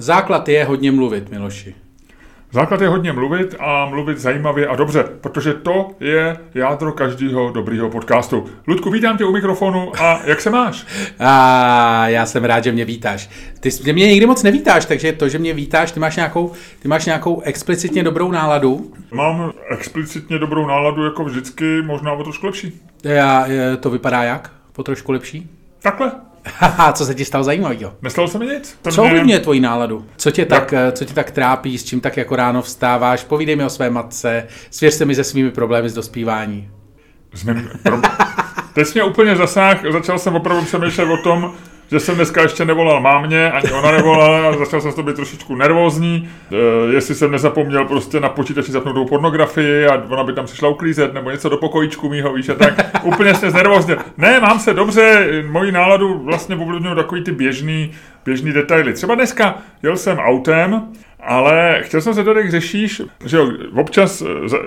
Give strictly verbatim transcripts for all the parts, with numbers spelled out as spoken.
Základ je hodně mluvit, Miloši. Základ je hodně mluvit a mluvit zajímavě a dobře, protože to je jádro každého dobrýho podcastu. Luďku, vítám tě u mikrofonu a jak se máš? A já jsem rád, že mě vítáš. Ty mě nikdy moc nevítáš, takže to, že mě vítáš, ty máš nějakou, ty máš nějakou explicitně dobrou náladu. Mám explicitně dobrou náladu jako vždycky, možná o trošku lepší. Já, to vypadá jak? O trošku lepší? Takhle. Haha, co se ti stalo zajímavého? Nestalo se mi nic. Co ovlivňuje tvoji náladu? Co tě, tak, co tě tak trápí, s čím tak jako ráno vstáváš? Povídej mi o své matce, svěř se mi se svými problémy z dospívání. S mým pro... Teď jsi mě úplně zasáhl, začal jsem opravdu přemýšlet o tom, že jsem dneska ještě nevolal mámě, ani ona nevolala, začal jsem s to být trošičku nervózní, e, jestli jsem nezapomněl prostě na počítači zapnout pornografii a ona by tam přišla uklízet nebo něco do pokojíčku mýho, víš, a tak úplně se znervózněl. Ne, mám se dobře, moji náladu vlastně ovlivňují takový ty běžný, běžný detaily. Třeba dneska jel jsem autem, ale chtěl jsem se to, jak řešíš, že jo, občas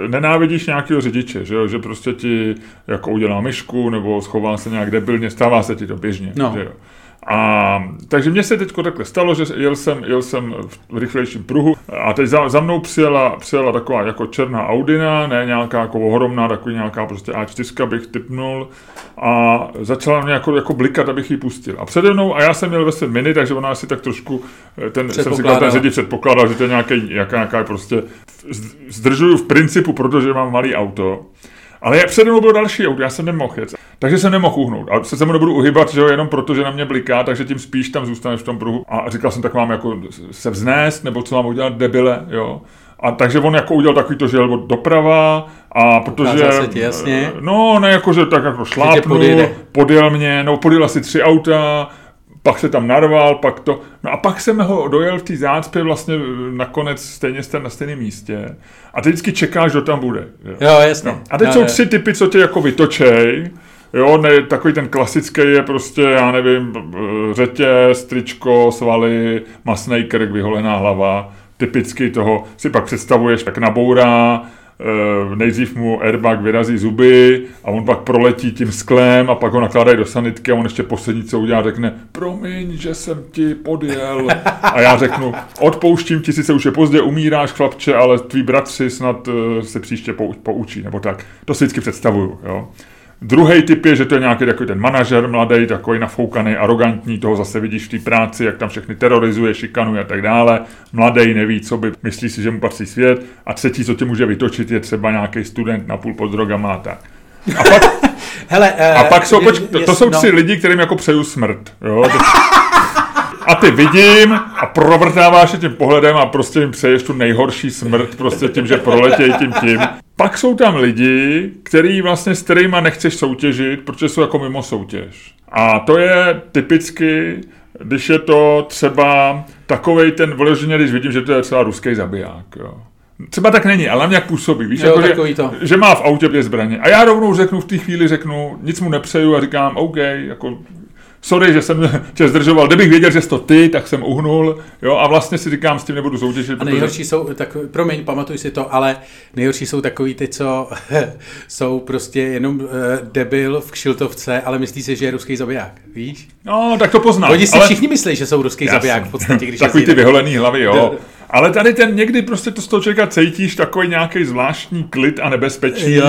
nenávidíš nějakého řidiče, že jo, že prostě ti jako udělá myšku nebo schová se nějak debilně, stává se ti to běžně, no. Že jo. A takže mně se teďko takhle stalo, že jel jsem, jel jsem v rychlejším pruhu a teď za, za mnou přijela, přijela taková jako černá Audina, ne nějaká jako ohromná, takový nějaká prostě á čtyři bych tipnul a začala mě jako, jako blikat, abych ji pustil. A přede mnou, a já jsem jel ve svém Mini, takže ona asi tak trošku, ten, jsem si říkal, ten řidič předpokládal, že to je nějaký, nějaká, nějaká prostě, zdržuju v principu, protože mám malý auto. Ale jak přede mnou bylo další auto, já jsem nemohl jet, takže jsem nemohl uhnout. A se mu nebudu uhybat, že jo, jenom proto, že na mě bliká, takže tím spíš tam zůstaneš v tom pruhu. A říkal jsem, tak mám jako se vznést, nebo co mám udělat, debile, jo. A takže on jako udělal takový to, že jel od doprava, a protože... Ti, jasně. No, ne, jakože tak jako šlápnu, podjel mě, no podjel asi tři auta, pak se tam narval, pak to... No a pak jsem ho dojel v té zácpě vlastně nakonec stejně jste na stejném místě. A teď vždycky čekáš, kdo tam bude. Jo, jo jasně. No. A teď jo, jsou jo. tři typy, co tě jako vytočej. Jo, ne, takový ten klasický je prostě, já nevím, řetěz, tričko, svaly, masnej krk, vyholená hlava. Typicky toho si pak představuješ, tak nabourá, nejdřív mu airbag vyrazí zuby a on pak proletí tím sklem a pak ho nakládají do sanitky a on ještě poslední, co udělá, řekne promiň, že jsem ti podjel. A já řeknu, odpouštím ti, sice už je pozdě, umíráš, chlapče, ale tví bratři snad se příště poučí, nebo tak. To si vždycky představuju, jo. Druhý typ je, že to je nějaký takový ten manažer mladý, takový nafoukaný, arrogantní, toho zase vidíš v té práci, jak tam všechny terorizuje, šikanuje a tak dále. Mladý neví, co by, myslí si, že mu patří svět. A třetí, co tě může vytočit, je třeba nějaký student na půl pod drogama a tak. A pak, hele, uh, a pak jsou, je, počk, to, to jsou tři no. lidi, kterým jako přeju smrt. Jo? A ty vidím a provrtáváš je tím pohledem a prostě jim přeješ tu nejhorší smrt, prostě tím, že proletěj tím tím. Pak jsou tam lidi, který vlastně s kterýma nechceš soutěžit, protože jsou jako mimo soutěž. A to je typicky, když je to třeba takovej ten vloženě, když vidím, že to je třeba ruský zabiják, jo. Třeba tak není, ale nějak působí, víš, jo, jako, že, že má v autě dvě zbraně. A já rovnou řeknu, v té chvíli řeknu, nic mu nepřeju a říkám, OK, jako... Sorry, že jsem tě zdržoval. Kdybych věděl, že jsi to ty, tak jsem uhnul. Jo, a vlastně si říkám, s tím nebudu soutěžit. A nejhorší protože... jsou, tak promiň, pamatuj si to, ale nejhorší jsou takový ty, co jsou prostě jenom uh, debil v kšiltovce, ale myslí si, že je ruský zabiják, víš? No, tak to poznám. Oni si ale... všichni myslí, že jsou ruský Jasný. zabiják v podstatě, když takový ty vyholený hlavy, jo. Ale tady ten někdy prostě to z toho člověka cítíš takový nějaký zvláštní klid a nebezpečí. Je.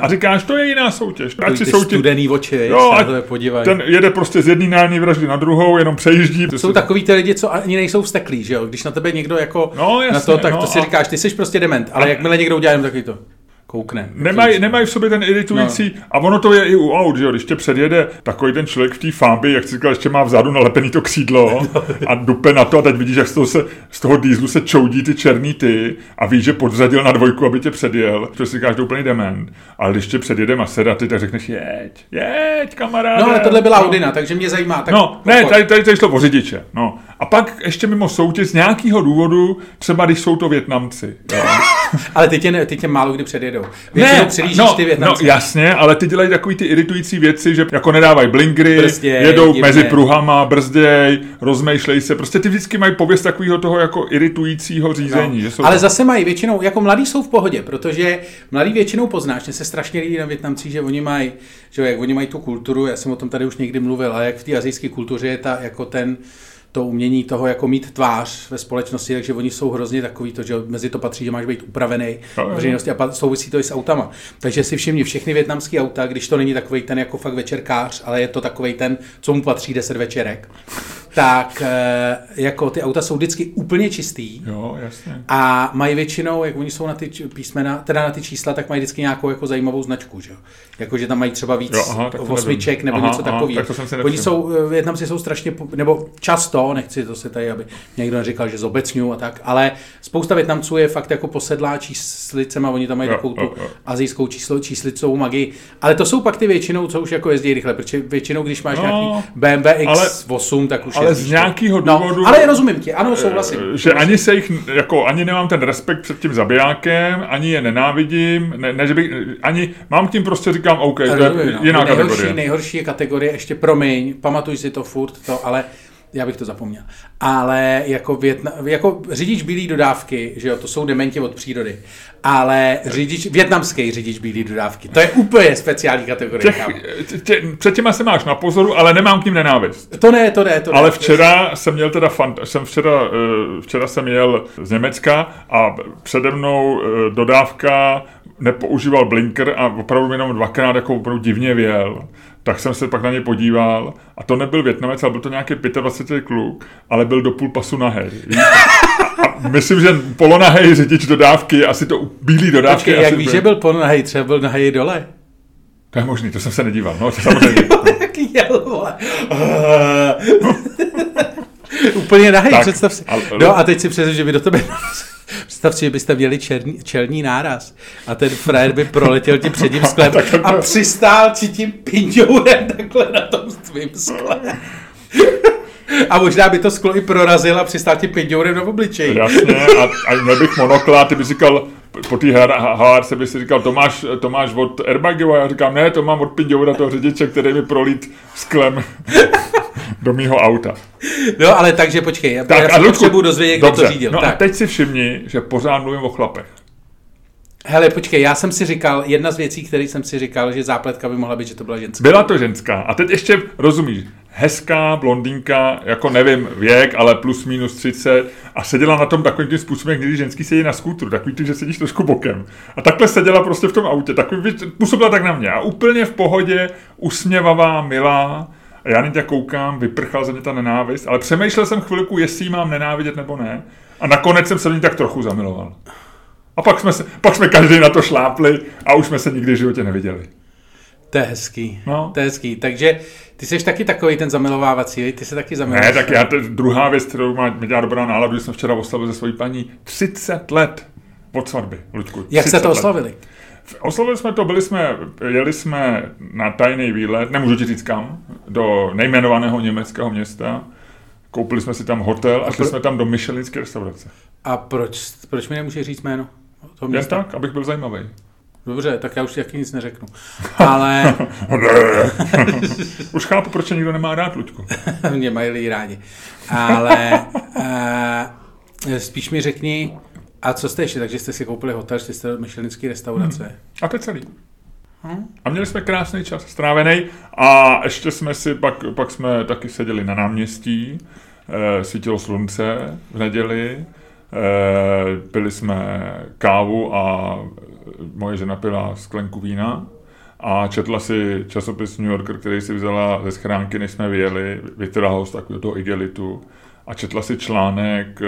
A říkáš, to je jiná soutěž. Ať si soutěž... studený oči, jo, se na to podívají. Ten jede prostě z jedné nájemní vraždy na druhou, jenom přejíždí. To jsou takový ty lidi, co ani nejsou vzteklí, že jo? Když na tebe někdo jako no, jasně, na to, tak no, to si říkáš, ty jsi prostě dement, ale a... jakmile někdo udělá jenom takový to... Koukne. Nemají nemaj v sobě ten iritující, no. A ono to je i u aut, že jo, když tě předjede takový ten člověk v té fábii, jak jsi říkal, ještě má vzadu nalepený to křídlo a dupe na to a teď vidíš, jak z toho, se, z toho dýzlu se čoudí ty černý ty a víš, že podřadil na dvojku, aby tě předjel, protože si říkáš, to úplný dement. Ale když tě předjede Maserati, tak řekneš, jeď, jeď, kamaráde. No ale tohle byla Audina, no. Takže mě zajímá. Tak no, pokoj. Ne, tady, tady, tady šlo o řidiče, no. A pak ještě mimo soutěž z nějakého důvodu, třeba když jsou to Vietnamci. Ale ty tě, ty tě málo kdy předjedou. Většinou přilížíš no, ty Vietnamci. No jasně, ale ty dělají takový ty iritující věci, že jako nedávají blinkry, brzděj, jedou divně. Mezi pruhama, brzděj, rozmýšlej se. Prostě ty vždycky mají pověst takového toho jako iritujícího řízení. No, že ale to... zase mají většinou, jako mladí jsou v pohodě, protože mladí většinou poznáš, že se strašně líbí na Vietnamci, že oni mají, že jak oni mají tu kulturu, já jsem o tom tady už někdy mluvil, a jak v té asijské kultuře je ta jako ten to umění toho jako mít tvář ve společnosti, takže oni jsou hrozně takový to, že mezi to patří, že máš být upravený v veřejnosti a souvisí to i s autama. Takže si všimni všechny vietnamský auta, když to není takovej ten jako fakt večerkář, ale je to takovej ten, co mu patří deset večerek, tak jako ty auta jsou vždycky úplně čistý. Jo, jasně. A mají většinou, jak oni jsou na ty písmena, teda na ty čísla, tak mají vždycky nějakou jako zajímavou značku, že jo. Jako, že tam mají třeba víc jo, aha, osmiček nebo aha, něco takového. Tak oni jsou, Vietnamci jsou strašně, nebo často, nechci to se tady, aby někdo neříkal, že zobecňuju a tak, ale spousta Vietnamců je fakt jako posedlá číslicema, oni tam mají jo, takovou jo, tu jo. azijskou číslo, číslicovou magii. Ale to jsou pak ty většinou, co už jako jezdí rychle, protože většinou, když máš no, nějaký bé em vé iks osm, ale, tak už ale z nějakého důvodu... No, ale rozumím ti, ano, souhlasím. Že ani se jich, jako ani nemám ten respekt před tím zabijákem, ani je nenávidím, ne, ne, že bych, ani mám tím prostě říkám, OK, to je jiná kategorie. Nejhorší je kategorie, ještě promiň, pamatuj si to furt, to, ale já bych to zapomněl. Ale jako, Větna, jako řidič bílý dodávky, že jo, to jsou dementi od přírody, ale řidič, větnamský řidič bílý dodávky, to je úplně speciální kategorie. Tě, tě, před těma se máš na pozoru, ale nemám k ním nenávist. To ne, to ne. To ale ne, včera to jsem měl teda, fanta- jsem včera, včera jsem jel z Německa a přede mnou dodávka nepoužíval blinker a opravdu jenom dvakrát jako opravdu divně vjel. Tak jsem se pak na ně podíval a to nebyl Vietnamec, ale byl to nějaký dvacetiletý kluk, ale byl do půl pasu nahej. A myslím, že polonahej řidič dodávky, asi to bílý dodávky. Počkej, jak víš, byl... že byl polonahej, třeba byl nahej dole? To je možný, to jsem se nedíval, no, to samozřejmě. Jaký jel, vole. Úplně nahej, tak, představ si. Ale, ale... No a teď si představ, že by do tebe... Představ si, že byste měli černý, čelní náraz a ten frajer by proletěl ti před tím sklem a přistál ti tím pindourem takhle na tom svým skle. A možná by to sklo i prorazil a přistál ti pindourem na obličeji. Jasně, a, a nebych monokla, ty bys říkal, po té hádce bys říkal, to máš, to máš od airbagu a já říkám, ne, to mám od pindoura toho řidiče, který mi prolít sklem do mýho auta. No ale takže počkej, já, tak, já si potřebuji dozvědět, kdo to řídil. No tak. A teď si všimni, že pořád mluvím o chlapech. Hele, počkej, já jsem si říkal, jedna z věcí, které jsem si říkal, že zápletka by mohla být, že to byla ženská. Byla to ženská. A teď ještě, rozumíš, hezká blondýnka, jako nevím věk, ale plus minus třicet a seděla na tom takovým tím způsobem, když ženský sedí na skútru, takový tím, že sedíš trošku bokem. A takhle seděla prostě v tom autě, takový, působila tak na mě a úplně v pohodě, usměvavá, milá. A já na koukám, vyprchal ze mě ta nenávist, ale přemýšlel jsem chvilku, jestli mám nenávidět nebo ne. A nakonec jsem se do ní tak trochu zamiloval. A pak jsme, se, pak jsme každý na to šlápli a už jsme se nikdy v životě neviděli. To je hezký, no. To je hezký. Takže ty jsi taky takový ten zamilovávací, ty se taky zamiluješ. Ne, tak já to druhá věc, kterou má, mě dělá dobrá náladu, že jsem včera oslavil se svojí paní třicet let od svatby, Luďku. Jak se to oslavili? Oslovili jsme to, byli jsme, jeli jsme na tajný výlet, nemůžu ti říct kam, do nejmenovaného německého města. Koupili jsme si tam hotel a šli jsme tam do michelinské restaurace. A proč, proč mi nemůžeš říct jméno toho města? Já tak, abych byl zajímavý. Dobře, tak já už taky nic neřeknu. Ale... Už chápu, proč nikdo nemá rád, Luďku. Mě mají rádi. Ale uh, spíš mi řekni... A co jste ještě? Takže jste si koupili hotel, jste jste do michelinské restaurace. Hmm. A to je celý. Hmm. A měli jsme krásný čas strávený a ještě jsme si, pak, pak jsme taky seděli na náměstí, e, svítilo slunce v neděli, e, pili jsme kávu a moje žena pila sklenku vína a četla si časopis New Yorker, který si vzala ze schránky, než jsme vyjeli, vytrhla ho z takového toho igelitu a četla si článek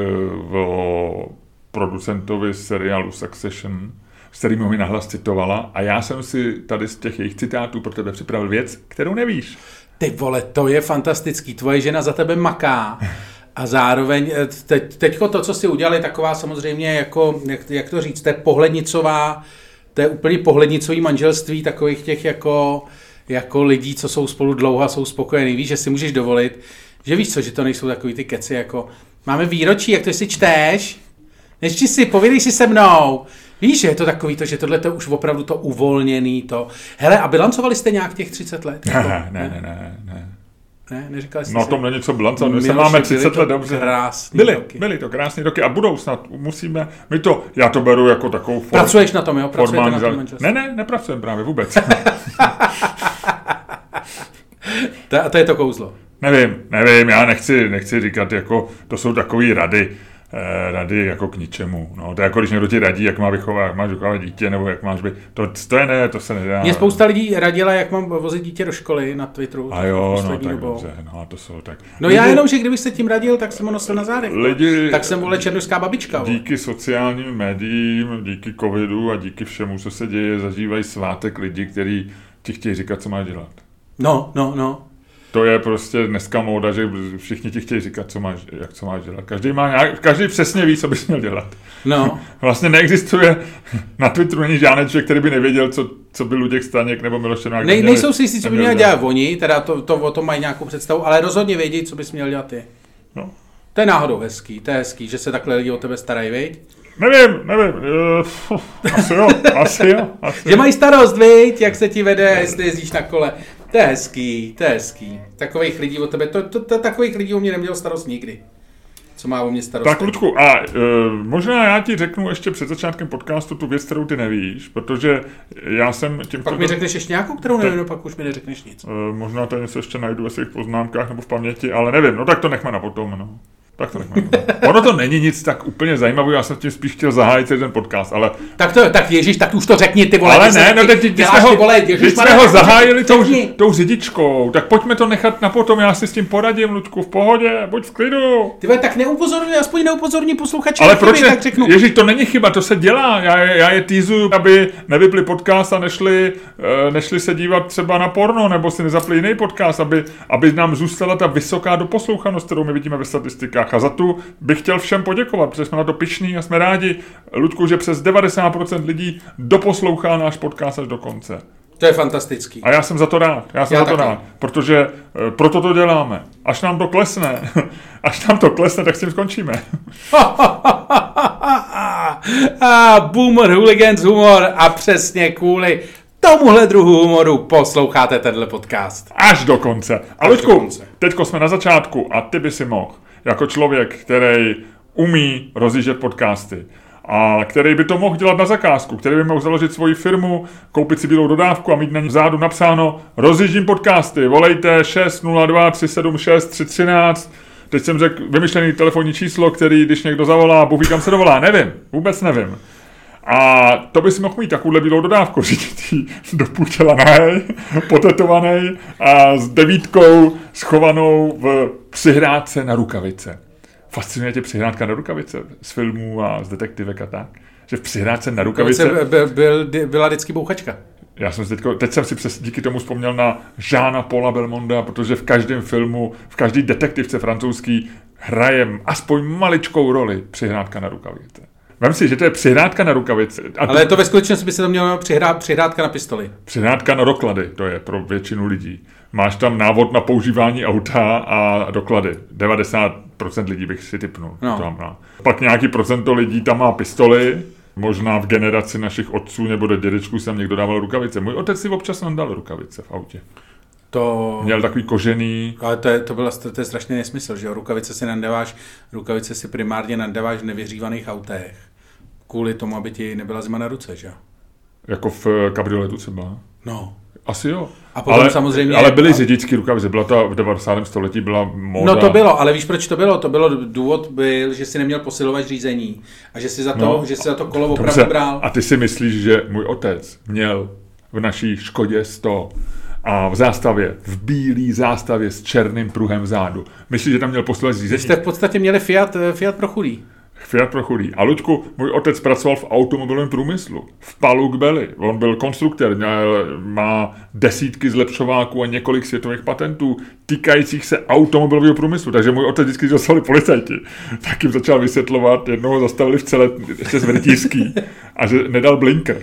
o producentovi seriálu Succession, s kterým ho mi nahlas citovala a já jsem si tady z těch jejich citátů pro tebe připravil věc, kterou nevíš. Ty vole, to je fantastický, tvoje žena za tebe maká a zároveň teď, teďko to, co si udělali, taková samozřejmě jako, jak, jak to říct, to je pohlednicová, to je úplně pohlednicový manželství takových těch jako, jako lidí, co jsou spolu dlouho a jsou spokojený, víš, že si můžeš dovolit, že víš co, že to nejsou takový ty keci jako, máme výročí, jak to si čteš, ještě si, povědej si se mnou. Víš, že je to takový to, že tohle to už opravdu to uvolněný to. Hele, a bilancovali jste nějak těch třicet let? Ne, ne, ne, ne. Ne, ne neříkali jste no si? No to není co bilancovat, my se máme třicet let dobře. Byly, roky. byly to krásný roky a budou snad, musíme, my to, já to beru jako takovou formu. Pracuješ na tom, jo? Pracujete na tom manželství? Ne, ne, nepracujem právě vůbec. A to je to kouzlo. Nevím, nevím, já nechci, nechci říkat, jako to jsou takové rady, rady jako k ničemu. No, to je jako když někdo ti radí, jak má vychovat, jak máš vychovat dítě, nebo jak máš být, to, to je ne, to se nedá. Mě spousta lidí radila, jak mám vozit dítě do školy na Twitteru. A jo, no tak dobou. Dobře, no to jsou tak. No lidi, já jenom, že kdybych se tím radil, tak jsem ho nosil na zádech. Lidi, tak jsem vole černošská babička. Díky sociálním médiím, díky covidu a díky všemu, co se děje, zažívají svátek lidi, kteří ti chtějí říkat, co máš dělat. No, no, no. To je prostě dneska móda, že všichni ti chtějí říkat, co máš, jak co máš dělat. Každý má nějak, každý přesně ví, co bys měl dělat. No. Vlastně neexistuje na Twitteru ani žádný člověk, který by nevěděl, co, co by Luděk Staněk nebo Miloš Čermák. Ne, nejsou si jistí, co by měl dělat oni, teda to, to, o tom mají nějakou představu, ale rozhodně vědí, co bys měl dělat ty. No. To je náhodou hezký, to je hezký, že se takhle lidi o tebe starají, viď? Nevím, nevím, asi jo, asi jo. Asi že mají starost, viď, jak se ti vede, jestli jezdíš na kole. To je hezký, to je hezký. Takových lidí o tebe, to, to, to, takových lidí o mě neměl starost nikdy. Co má o mě starost? Tak, Ludku, a e, možná já ti řeknu ještě před začátkem podcastu tu věc, kterou ty nevíš, protože já jsem tím... Pak mi řekneš ještě nějakou, kterou nevím, no pak už mi neřekneš nic. E, možná tady něco ještě najdu ve svých poznámkách nebo v paměti, ale nevím, no tak to nechme na potom, no. Tak to nechme. Ono to není nic tak úplně zajímavého, já jsem tím spíš chtěl zahájit ten podcast, ale... Tak to, tak Ježíš, tak už to řekni, ty vole. Ale ty ne, no teď, teď jsme ho, vole, Ježíš, teď jsme ho zahájili tou, tou řidičkou, tak pojďme to nechat na potom, já si s tím poradím, Ludku, v pohodě, buď v klidu. Ty vole, tak neupozorňuj, aspoň neupozorní posluchače. Ale proč ne, Ježíš, to není chyba, to se dělá, já, já je týzuju, aby nevypli podcast a nešli, nešli se dívat třeba na porno, nebo si nezapli jiný podcast, aby, aby nám zůstala ta vysoká doposlouchanost, kterou my vidíme ve statistikách. A za tu bych chtěl všem poděkovat, protože jsme na to pyšní a jsme rádi, Ludku, že přes devadesát procent lidí doposlouchá náš podcast až do konce. To je fantastický. A já jsem za to rád, já jsem já za to rád, protože proto to děláme. Až nám to klesne, až nám to klesne, tak s tím skončíme. Boomer, hooligans, humor a přesně kvůli tomuhle druhu humoru posloucháte tenhle podcast. Až do konce. A Ludku, teďko jsme na začátku a ty by si mohl jako člověk, který umí rozjíždět podcasty a který by to mohl dělat na zakázku, který by mohl založit svoji firmu, koupit si bílou dodávku a mít na ní zádu napsáno rozjíždím podcasty, volejte šest nula dva tři sedm šest tři jedna tři. Teď jsem řekl vymyšlený telefonní číslo, který když někdo zavolá, bůh ví, kam se dovolá, nevím, vůbec nevím. A to by si mohl mít takovouhle bílou dodávku, říditý, dopůjčelaný, potetovaný a s devítkou schovanou v přihrádce na rukavice. Fascinuje tě přihrádka na rukavice z filmů a z detektivek a tak? Že v přihrádce na rukavice... Byl, byl, byla vždycky bouchačka. Já jsem si teďko, teď jsem si přes, díky tomu vzpomněl na Jeana Paula Belmonda, protože v každém filmu, v každý detektivce francouzský hraje aspoň maličkou roli přihrádka na rukavice. Vem si, že to je přihrádka na rukavici. A ale to... to ve skutečnosti by se to mělo přihrát přihrádka na pistoli. Přihrádka na doklady, to je pro většinu lidí. Máš tam návod na používání auta a doklady. devadesát procent lidí bych si tipnul. No. Tam, no. Pak nějaký procento lidí tam má pistoli. Možná v generaci našich otců nebo do dědečků jsem někdo dával rukavice. Můj otec si občas nadal rukavice v autě. To... Měl takový kožený... Ale to je, to byla, to je strašný nesmysl, že jo? Rukavice si nandáváš, rukavice si primárně nandáváš v nevyhřívaných autech. Kvůli tomu, aby ti nebyla zima na ruce, že jo? Jako v kabrioletu třeba? No. Asi jo. A potom ale, samozřejmě... Ale byly řidičské rukavice, byla ta v devadesátém století, byla móda... No to bylo, ale víš, proč to bylo? To bylo, důvod byl, že si neměl posilovat řízení a že si za to, no, že si za to kolo opravdu se... bral. A ty si myslíš, že můj otec měl v naší Škodě sto... A v zástavě, v bílý zástavě s černým pruhem vzadu. Myslím, že tam měl poslední řízení. Jste v podstatě měli Fiat, Fiat pro chudý. Fiat pro chudý. A Luďku, můj otec pracoval v automobilovém průmyslu. V Palukbeli. On byl konstruktor, měl, má desítky zlepšováků a několik světových patentů týkajících se automobilového průmyslu. Takže můj otec vždycky dostali policajti. Tak jim začal vysvětlovat, jednoho zastavili v celé, ještě z Vrtířský a že nedal blinker.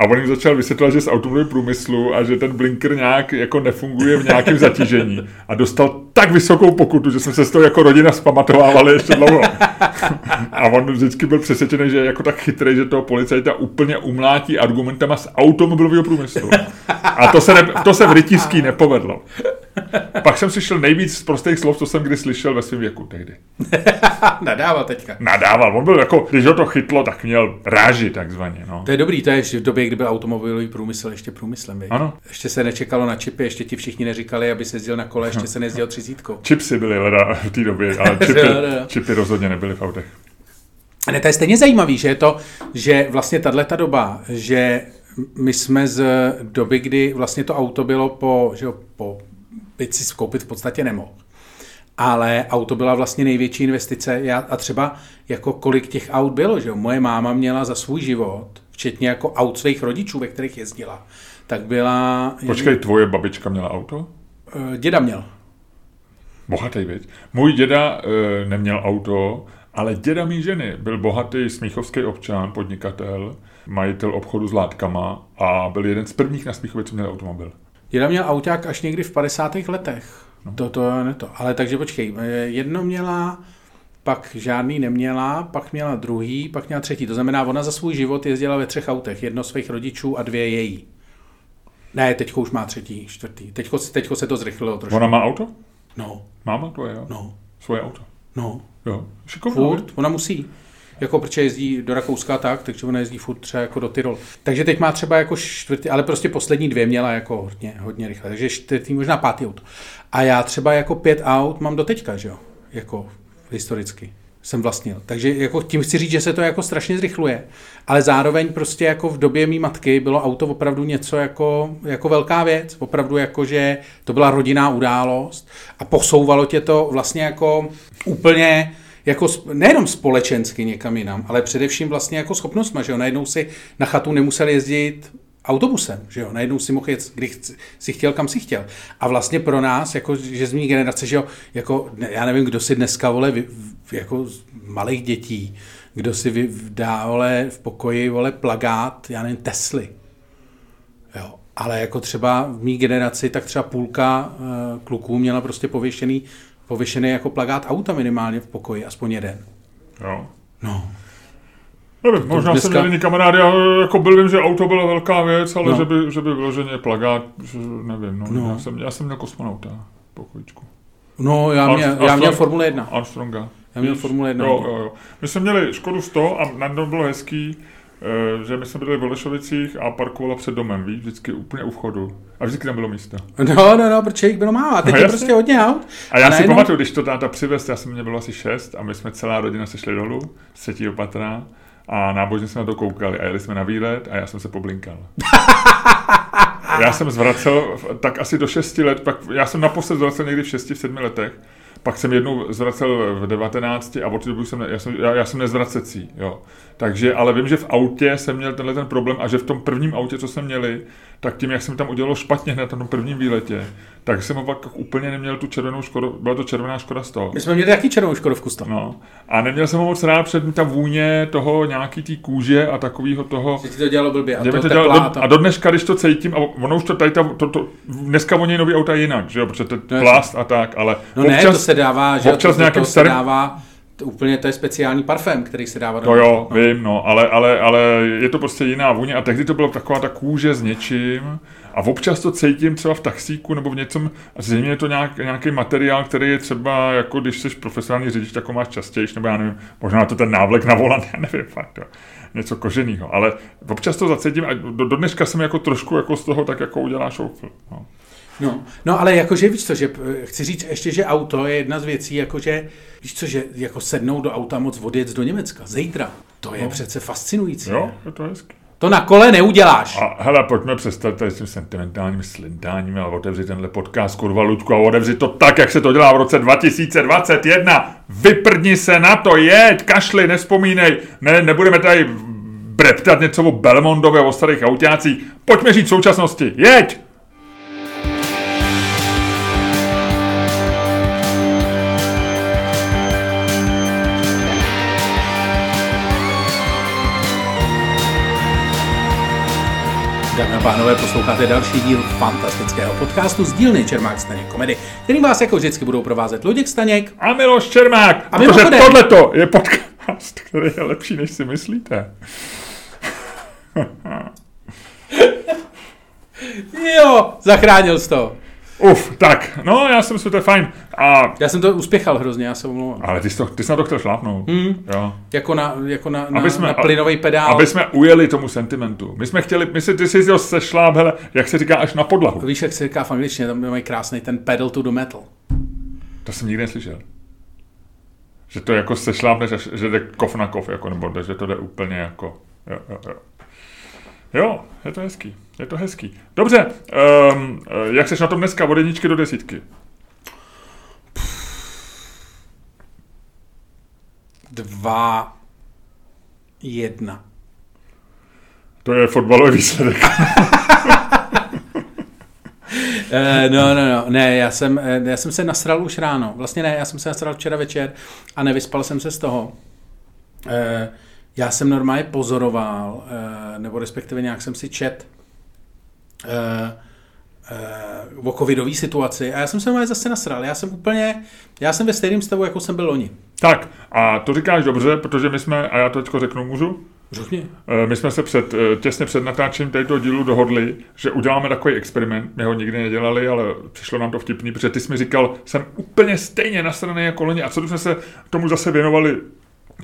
A on jim začal vysvětlovat, že z automobilového průmyslu a že ten blinker nějak jako nefunguje v nějakém zatížení. A dostal tak vysokou pokutu, že jsme se z toho jako rodina zpamatovávali ještě dlouho. A on vždycky byl přesvědčený, že je jako tak chytrý, že toho policajta úplně umlátí argumentama z automobilového průmyslu. A to se, ne, to se v Rytířský nepovedlo. Pak jsem slyšel nejvíc prostých slov, co jsem kdy slyšel ve svém věku tehdy. Nadával teďka. Nadával. On byl jako, když ho to chytlo, tak měl ráži takzvaně. No. To je dobrý, to je ještě v době, kdy byl automobilový průmysl ještě průmyslem. Vědě. Ano. Ještě se nečekalo na čipy, ještě ti všichni neříkali, aby se jezdil na kole, ještě se nezděl třicítkou. Čipsy byly leda v té době, ale čipy, čipy rozhodně nebyly v autech. Ne, to je stejně zajímavý, že je to, že vlastně tato doba, že my jsme z doby, kdy vlastně to auto bylo po, že jo, po byt si koupit v podstatě nemohl. Ale auto byla vlastně největší investice. Já, a třeba jako kolik těch aut bylo, že jo? Moje máma měla za svůj život, včetně jako aut svých rodičů, ve kterých jezdila, tak byla... Počkej, tvoje babička měla auto? Děda měl. Bohatý, věc. Můj děda e, neměl auto, ale děda mý ženy byl bohatý smíchovský občan, podnikatel, majitel obchodu s látkama a byl jeden z prvních na Smíchově, co měl automobil. Děda měl auták až někdy v padesátých letech. No. To, to, ne to. Ale takže počkej, jedno měla, pak žádný neměla, pak měla druhý, pak měla třetí. To znamená, ona za svůj život jezdila ve třech autech. Jedno svých rodičů a dvě její. Ne, teďko už má třetí, čtvrtý. Teďko, teďko se to zrychlilo trošku. Ona má auto? No. Máma to je, jo? No. Svoje auto? No. Jo. Furt, ona musí. Jako protože jezdí do Rakouska tak, takže ona jezdí furt třeba jako do Tyrol. Takže teď má třeba jako čtvrtý, ale prostě poslední dvě měla jako hodně, hodně rychle. Takže čtvrtý, možná pátý auto. A já třeba jako pět aut mám do teďka, že jo? Jako historicky jsem vlastnil. Takže jako tím chci říct, že se to jako strašně zrychluje, ale zároveň prostě jako v době mý matky bylo auto opravdu něco jako, jako velká věc, opravdu jako, že to byla rodinná událost a posouvalo tě to vlastně jako úplně jako nejenom společensky někam jinam, ale především vlastně jako schopnostma, že jo, najednou si na chatu nemusel jezdit autobusem, že jo, najednou si mohl jet, kdy si chtěl, kam si chtěl. A vlastně pro nás, jako, že z mý generace, že jo, jako, já nevím, kdo si dneska, vole, jako malých dětí, kdo si dá, vole, v pokoji, vole, plagát, já nevím, Tesly, jo. Ale jako třeba v mý generaci, tak třeba půlka uh, kluků měla prostě pověšený pověšený jako plakát auta minimálně v pokoji, aspoň jeden. Jo. No. Nevím, možná dneska... jsem měl kamarády, já jako byl, vím, že auto byla velká věc, ale no. že, by, že by vyloženě plakát, nevím, no, no. Já, jsem, já jsem měl kosmonauta v pokojičku. No, já, mě, Armstrong, já měl Formule jedna. Armstronga. Já měl Formule jedna. Jo, jo, jo. My jsme měli Škodu sto a na tom bylo hezký, že my jsme byli v Olešovicích a parkovala před domem, víš, vždycky úplně u vchodu. A vždycky tam bylo místo. No, no, no, protože jich bylo málo. A teď no, je prostě hodně aut. A já a si jednou... pamatuju, když to táta přivez, já jsem mě bylo asi šest a my jsme celá rodina sešli dolů, z třetího patra a nábožně jsme na to koukali a jeli jsme na výlet a já jsem se poblinkal. Já jsem zvracel tak asi do šesti let, pak já jsem naposled zvracel někdy v šesti, v sedmi letech. Pak jsem jednou zvracel v devatenácti a od té doby jsem, ne, já, jsem já, já jsem nezvracecí, jo. Takže, ale vím, že v autě jsem měl tenhle ten problém a že v tom prvním autě, co jsme měli, tak tím, jak jsem tam udělal špatně hned na tom prvním výletě, tak jsem pak úplně neměl tu červenou škodu, byla to červená Škoda sto. My jsme měli taky červenou Škodovku sto. No. A neměl jsem ho moc rád, před ta vůně toho nějaký tý kůže a takovýho toho. Že ti to dělalo blbě a to teplá, dělalo, do, a do dneška, když to cítím, a ono už to tady, ta, to, to, dneska voní nový auta jinak, že jo, protože to je plast a tak, ale no občas, ne, to se dává, že občas to, nějakým to starým... se dává... To úplně to je speciální parfém, který se dává do... To jo, no. Vím, no, ale, ale, ale je to prostě jiná vůně a tehdy to byla taková ta kůže s něčím a občas to cítím třeba v taxíku nebo v něčem, zřejmě je to nějak, nějaký materiál, který je třeba, jako když jsi profesionální řidič, tak ho máš častěji, nebo já nevím, možná to ten návlek na volant, já nevím, fakt, jo. Něco koženýho, ale občas to zacítím a do, do dneška jsem jako trošku jako z toho tak jako udělá šoufl, no. No, no, ale jakože víš co, že chci říct ještě, že auto je jedna z věcí, jakože víš co, že jako sednou do auta moc odjet do Německa, zítra. To je no. Přece fascinující. Jo, je to hezky. To na kole neuděláš. A hele, pojďme přestat tady s tím sentimentálním slindáním a otevřít tenhle podcast, kurva, Luďku, a otevřít to tak, jak se to dělá v roce dva tisíce dvacet jedna. Vyprdni se na to, jeď, kašli, nevzpomínej, ne, nebudeme tady breptat něco o Belmondově, o starých autácích. Pojďme žít v současnosti, jeď! Pánové, posloucháte další díl fantastického podcastu z dílny Čermák Staněk Komedy, kterým vás jako vždycky budou provázet Luděk Staněk a Miloš Čermák, a protože tohleto je podcast, který je lepší, než si myslíte. Jo, zachránil jsi to. Uf, tak, no já jsem si to je fajn. A... Já jsem to uspěchal hrozně, já se omlouvám. Ale ty jsi, to, ty jsi na to chtěl šlápnout. Hmm. Jo. Jako na, jako na, na, na plynový pedál. Aby jsme ujeli tomu sentimentu. My jsme chtěli, my si, ty jsi ho sešláp, hele, jak se říká, až na podlahu. Víš, jak se říká v angličtině, tam mají krásný ten pedal to the metal. To jsem nikdy neslyšel. Že to jako sešlápneš, že jde kov na kov, jako, nebo že to jde úplně jako, jo, jo, jo. Jo, je to hezký, je to hezký. Dobře, um, jak seš na tom dneska od jedničky do desítky? Dva, jedna. To je fotbalový výsledek. No, no, no, ne, já jsem, já jsem se nasral už ráno. Vlastně ne, já jsem se nasral včera večer a nevyspal jsem se z toho. Já jsem normálně pozoroval, nebo respektive nějak jsem si čet o covidové situaci a já jsem se normálně zase nasral. Já jsem úplně, já jsem ve stejném stavu, jako jsem byl loni. Tak, a to říkáš dobře, protože my jsme, a já to teďko řeknu, můžu? Řekni. My jsme se před, těsně před natáčením této dílu dohodli, že uděláme takový experiment, my ho nikdy nedělali, ale přišlo nám to vtipný, protože ty jsi mi říkal, jsem úplně stejně nasraný jako loni a co jsme se tomu zase věnovali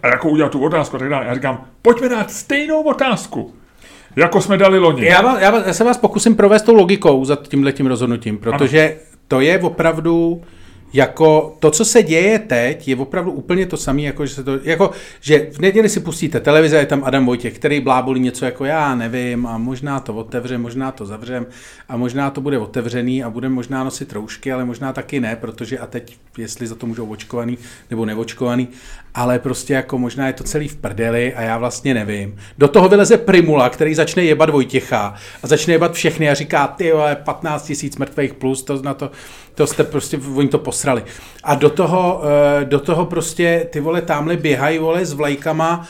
a jako udělat tu otázku a tak dále. Já říkám, pojďme dát stejnou otázku, jako jsme dali loni. Já, já, já se vás pokusím provést tou logikou za tímhletím rozhodnutím, protože ano. To je opravdu... Jako to, co se děje teď, je opravdu úplně to samé, jako že se to, jako, že v neděli si pustíte televize, je tam Adam Vojtěch, který blábolí něco jako já nevím a možná to otevře, možná to zavřem a možná to bude otevřený a budeme možná nosit roušky, ale možná taky ne, protože a teď, jestli za to můžou očkovaný nebo neočkovaný, ale prostě jako možná je to celý v prdeli a já vlastně nevím. Do toho vyleze Prymula, který začne jebat Vojtěcha a začne jebat všechny a říká, ty vole, patnáct tisíc mrtvých plus, to na to, to jste prostě, oni to posrali. A do toho, do toho prostě ty vole támhle běhají vole s vlajkama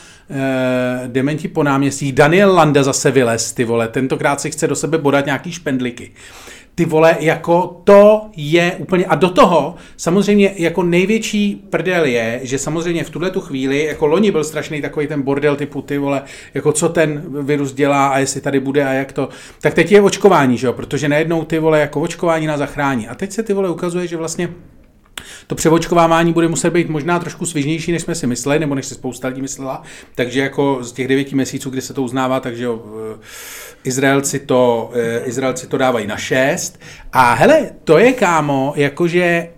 dementi po náměstí. Daniel Landa zase vylez, ty vole, tentokrát si chce do sebe bodat nějaký špendliky. Ty vole, jako to je úplně... A do toho samozřejmě jako největší prdel je, že samozřejmě v tuhle tu chvíli, jako loni byl strašný takový ten bordel typu ty vole, jako co ten virus dělá a jestli tady bude a jak to... Tak teď je očkování, že jo? Protože najednou ty vole, jako očkování nás zachrání. A teď se ty vole ukazuje, že vlastně to přeočkovávání bude muset být možná trošku svižnější, než jsme si mysleli, nebo než si spousta lidí myslela. Takže jako z těch devěti měsíců, kdy se to uznává, takže jo, Izraelci to, Izraelci to dávají na šest. A hele, to je, kámo, jakože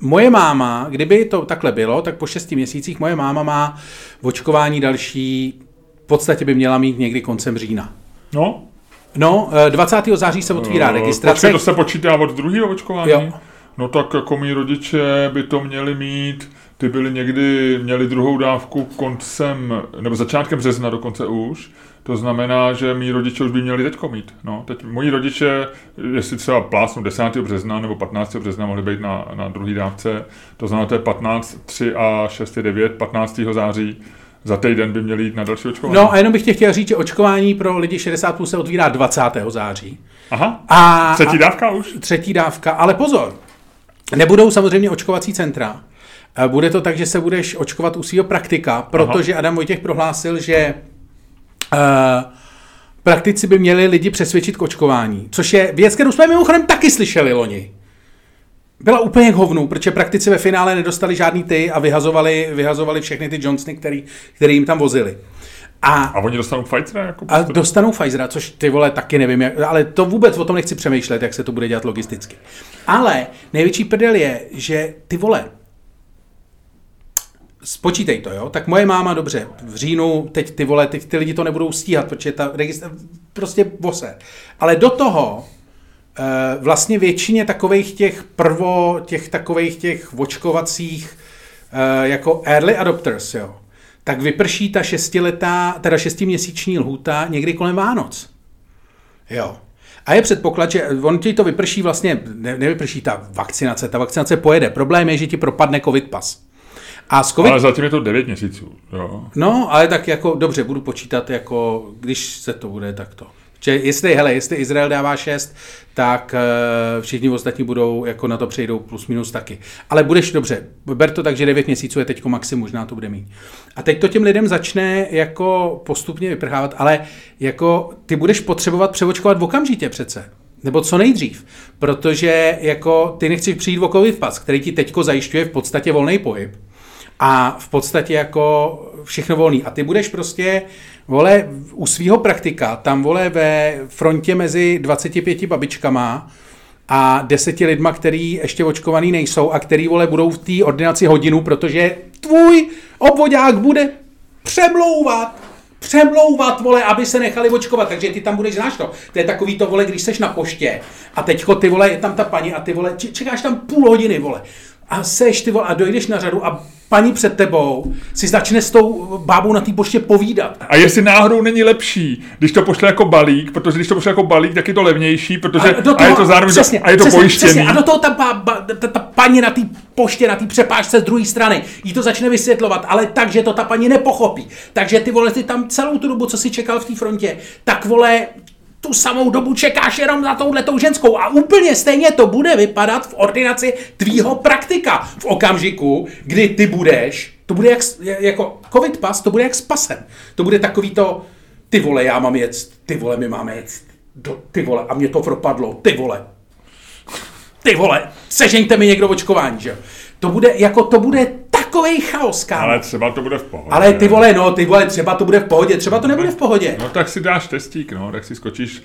moje máma, kdyby to takhle bylo, tak po šesti měsících moje máma má očkování další, v podstatě by měla mít někdy koncem října. No. No, dvacátého září se otvírá uh, registrace. Počkej, to se počítá od druhého očkování? Jo. No tak jako mý rodiče by to měli mít, ty byli někdy, měli druhou dávku koncem, nebo začátkem března dokonce už, to znamená, že mý rodiče už by měli teďko mít. No, teď moji rodiče, jestli třeba plásnu desátého března nebo patnáctého března mohli být na, na druhý dávce, to znamená, to je patnáct, tři a šest je devět, patnáctého září. Za týden by měli jít na další očkování. No a jenom bych tě chtěl říct, že očkování pro lidi šedesát plus se otvírá dvacátého září. Aha, a, třetí dávka už? Třetí dávka, ale pozor. Nebudou samozřejmě očkovací centra. Bude to tak, že se budeš očkovat u svýho praktika, protože aha. Adam Vojtěch prohlásil, že uh, praktici by měli lidi přesvědčit k očkování, což je věc, kterou jsme mimochodem taky slyšeli loni. Byla úplně k hovnu, protože praktici ve finále nedostali žádný ty a vyhazovali, vyhazovali všechny ty Johnsony, který, který jim tam vozili. A, a oni dostanou Pfizera? Jako a dostanou Pfizera, což ty vole taky nevím, jak, ale to vůbec o tom nechci přemýšlet, jak se to bude dělat logisticky. Ale největší prdel je, že ty vole, spočítej to, jo, tak moje máma, dobře, v říjnu, teď ty vole, teď ty lidi to nebudou stíhat, protože ta registrace, prostě vose. Ale do toho uh, vlastně většině takových těch prvo, těch takových těch očkovacích uh, jako early adopters, jo, tak vyprší ta šestiletá, teda šestiměsíční lhůta někdy kolem Vánoc. Jo. A je předpoklad, že on ti to vyprší vlastně, ne, nevyprší ta vakcinace, ta vakcinace pojede. Problém je, že ti propadne covid pas. A z COVID... Ale zatím je to devět měsíců. Jo. No, ale tak jako, dobře, budu počítat jako, když se to bude takto. Že jestli, hele, jestli Izrael dává šest, tak uh, všichni ostatní budou, jako na to přejdou plus minus taky. Ale budeš dobře, ber to tak, že devět měsíců je teďko maximum, možná to bude mít. A teď to těm lidem začne jako postupně vyprchávat, ale jako ty budeš potřebovat přeočkovat okamžitě přece. Nebo co nejdřív, protože jako ty nechceš přijít o covid pas, který ti teďko zajišťuje v podstatě volný pohyb a v podstatě jako všechno volný. A ty budeš prostě, vole, u svýho praktika, tam, vole, ve frontě mezi dvaceti pěti babičkama a deseti lidma, který ještě očkovaný nejsou a který, vole, budou v té ordinaci hodinu, protože tvůj obvoďák bude přemlouvat. přemlouvat, vole, aby se nechali očkovat, takže ty tam budeš, znáš to. To je takový to, vole, když seš na poště a teďko ty, vole, je tam ta paní a ty, vole, čekáš tam půl hodiny, vole, a seš, ty, vole, a dojdeš na řadu a paní před tebou si začne s tou bábou na té poště povídat. A jestli náhodou není lepší, když to pošle jako balík, protože když to pošle jako balík, tak je to levnější, protože a, toho, a je to zároveň přesně, a je to pojištěný. A do toho ta, bába, ta, ta paní na té poště, na té přepážce z druhé strany, jí to začne vysvětlovat, ale tak, že to ta paní nepochopí. Takže ty, vole, ty tam celou tu dobu, co si čekal v té frontě, tak, vole, tu samou dobu čekáš jenom na touhletou ženskou a úplně stejně to bude vypadat v ordinaci tvýho praktika. V okamžiku, kdy ty budeš, to bude jak, jako covid pas, to bude jak s pasem. To bude takový to, ty vole, já mám jet, ty vole, my máme jet, do, ty vole, a mě to propadlo, ty vole, ty vole, sežeňte mi někdo očkování, že? To bude, jako to bude takovej chaos, kámo. Ale třeba to bude v pohodě. Ale ty vole, no, ty vole, třeba to bude v pohodě, třeba to nebude v pohodě. No tak si dáš testík, no, tak si skočíš.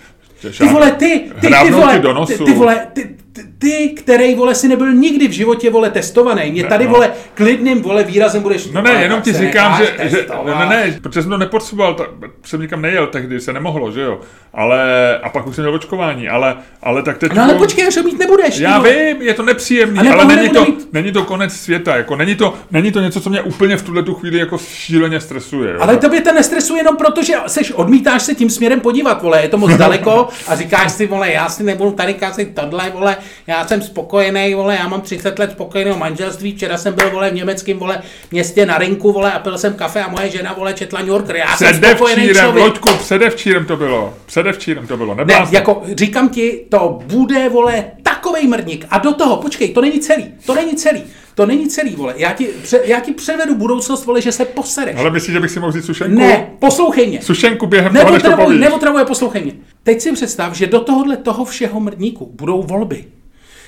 Ty vole, ty, ty, ty vole, do nosu. Ty, ty vole, ty, ty, ty, který, vole, si nebyl nikdy v životě, vole, testovaný. Mě tady, no, vole, klidným, vole, výrazem budeš... No ne, jenom ti říkám, že, že... Ne, ne, protože jsem to nepotřeboval, tak jsem nikam nejel tehdy, se nemohlo, že jo. Ale... A pak už jsem měl očkování, ale... ale tak teď no ale počkej, až ho mít nebudeš. Já vím, je to nepříjemný, ale není to, není to konec světa, jako není to, není to něco, co mě úplně v tuhle tu chvíli jako šíleně stresuje. Jo? Ale tobě to nestresuje jenom proto, že seš, odmítáš se tím směrem podívat, vole, je to moc daleko. A říkáš si, vole, já si nebudu tady kázat tohle, vole, já jsem spokojený, vole, já mám třicet let spokojeného manželství, včera jsem byl, vole, v německém, vole, městě na rinku, vole, a pil jsem kafe a moje žena, vole, četla New Yorker, já jsem spokojený člověk. Loďku, předevčírem to bylo, předevčírem to bylo, neblázně. Ne, jako říkám ti, to bude, vole, takovej mrdník a do toho, počkej, to není celý, to není celý. To není celý, vole. Já ti, pře- já ti převedu budoucnost, vole, že se posereš. Ale myslíš, že bych si mohl vzít sušenku? Ne, poslouchej mě. Sušenku během toho, než to povíš. Neotravuje, poslouchej mě. Teď si představ, že do tohohle toho všeho mrdníku budou volby,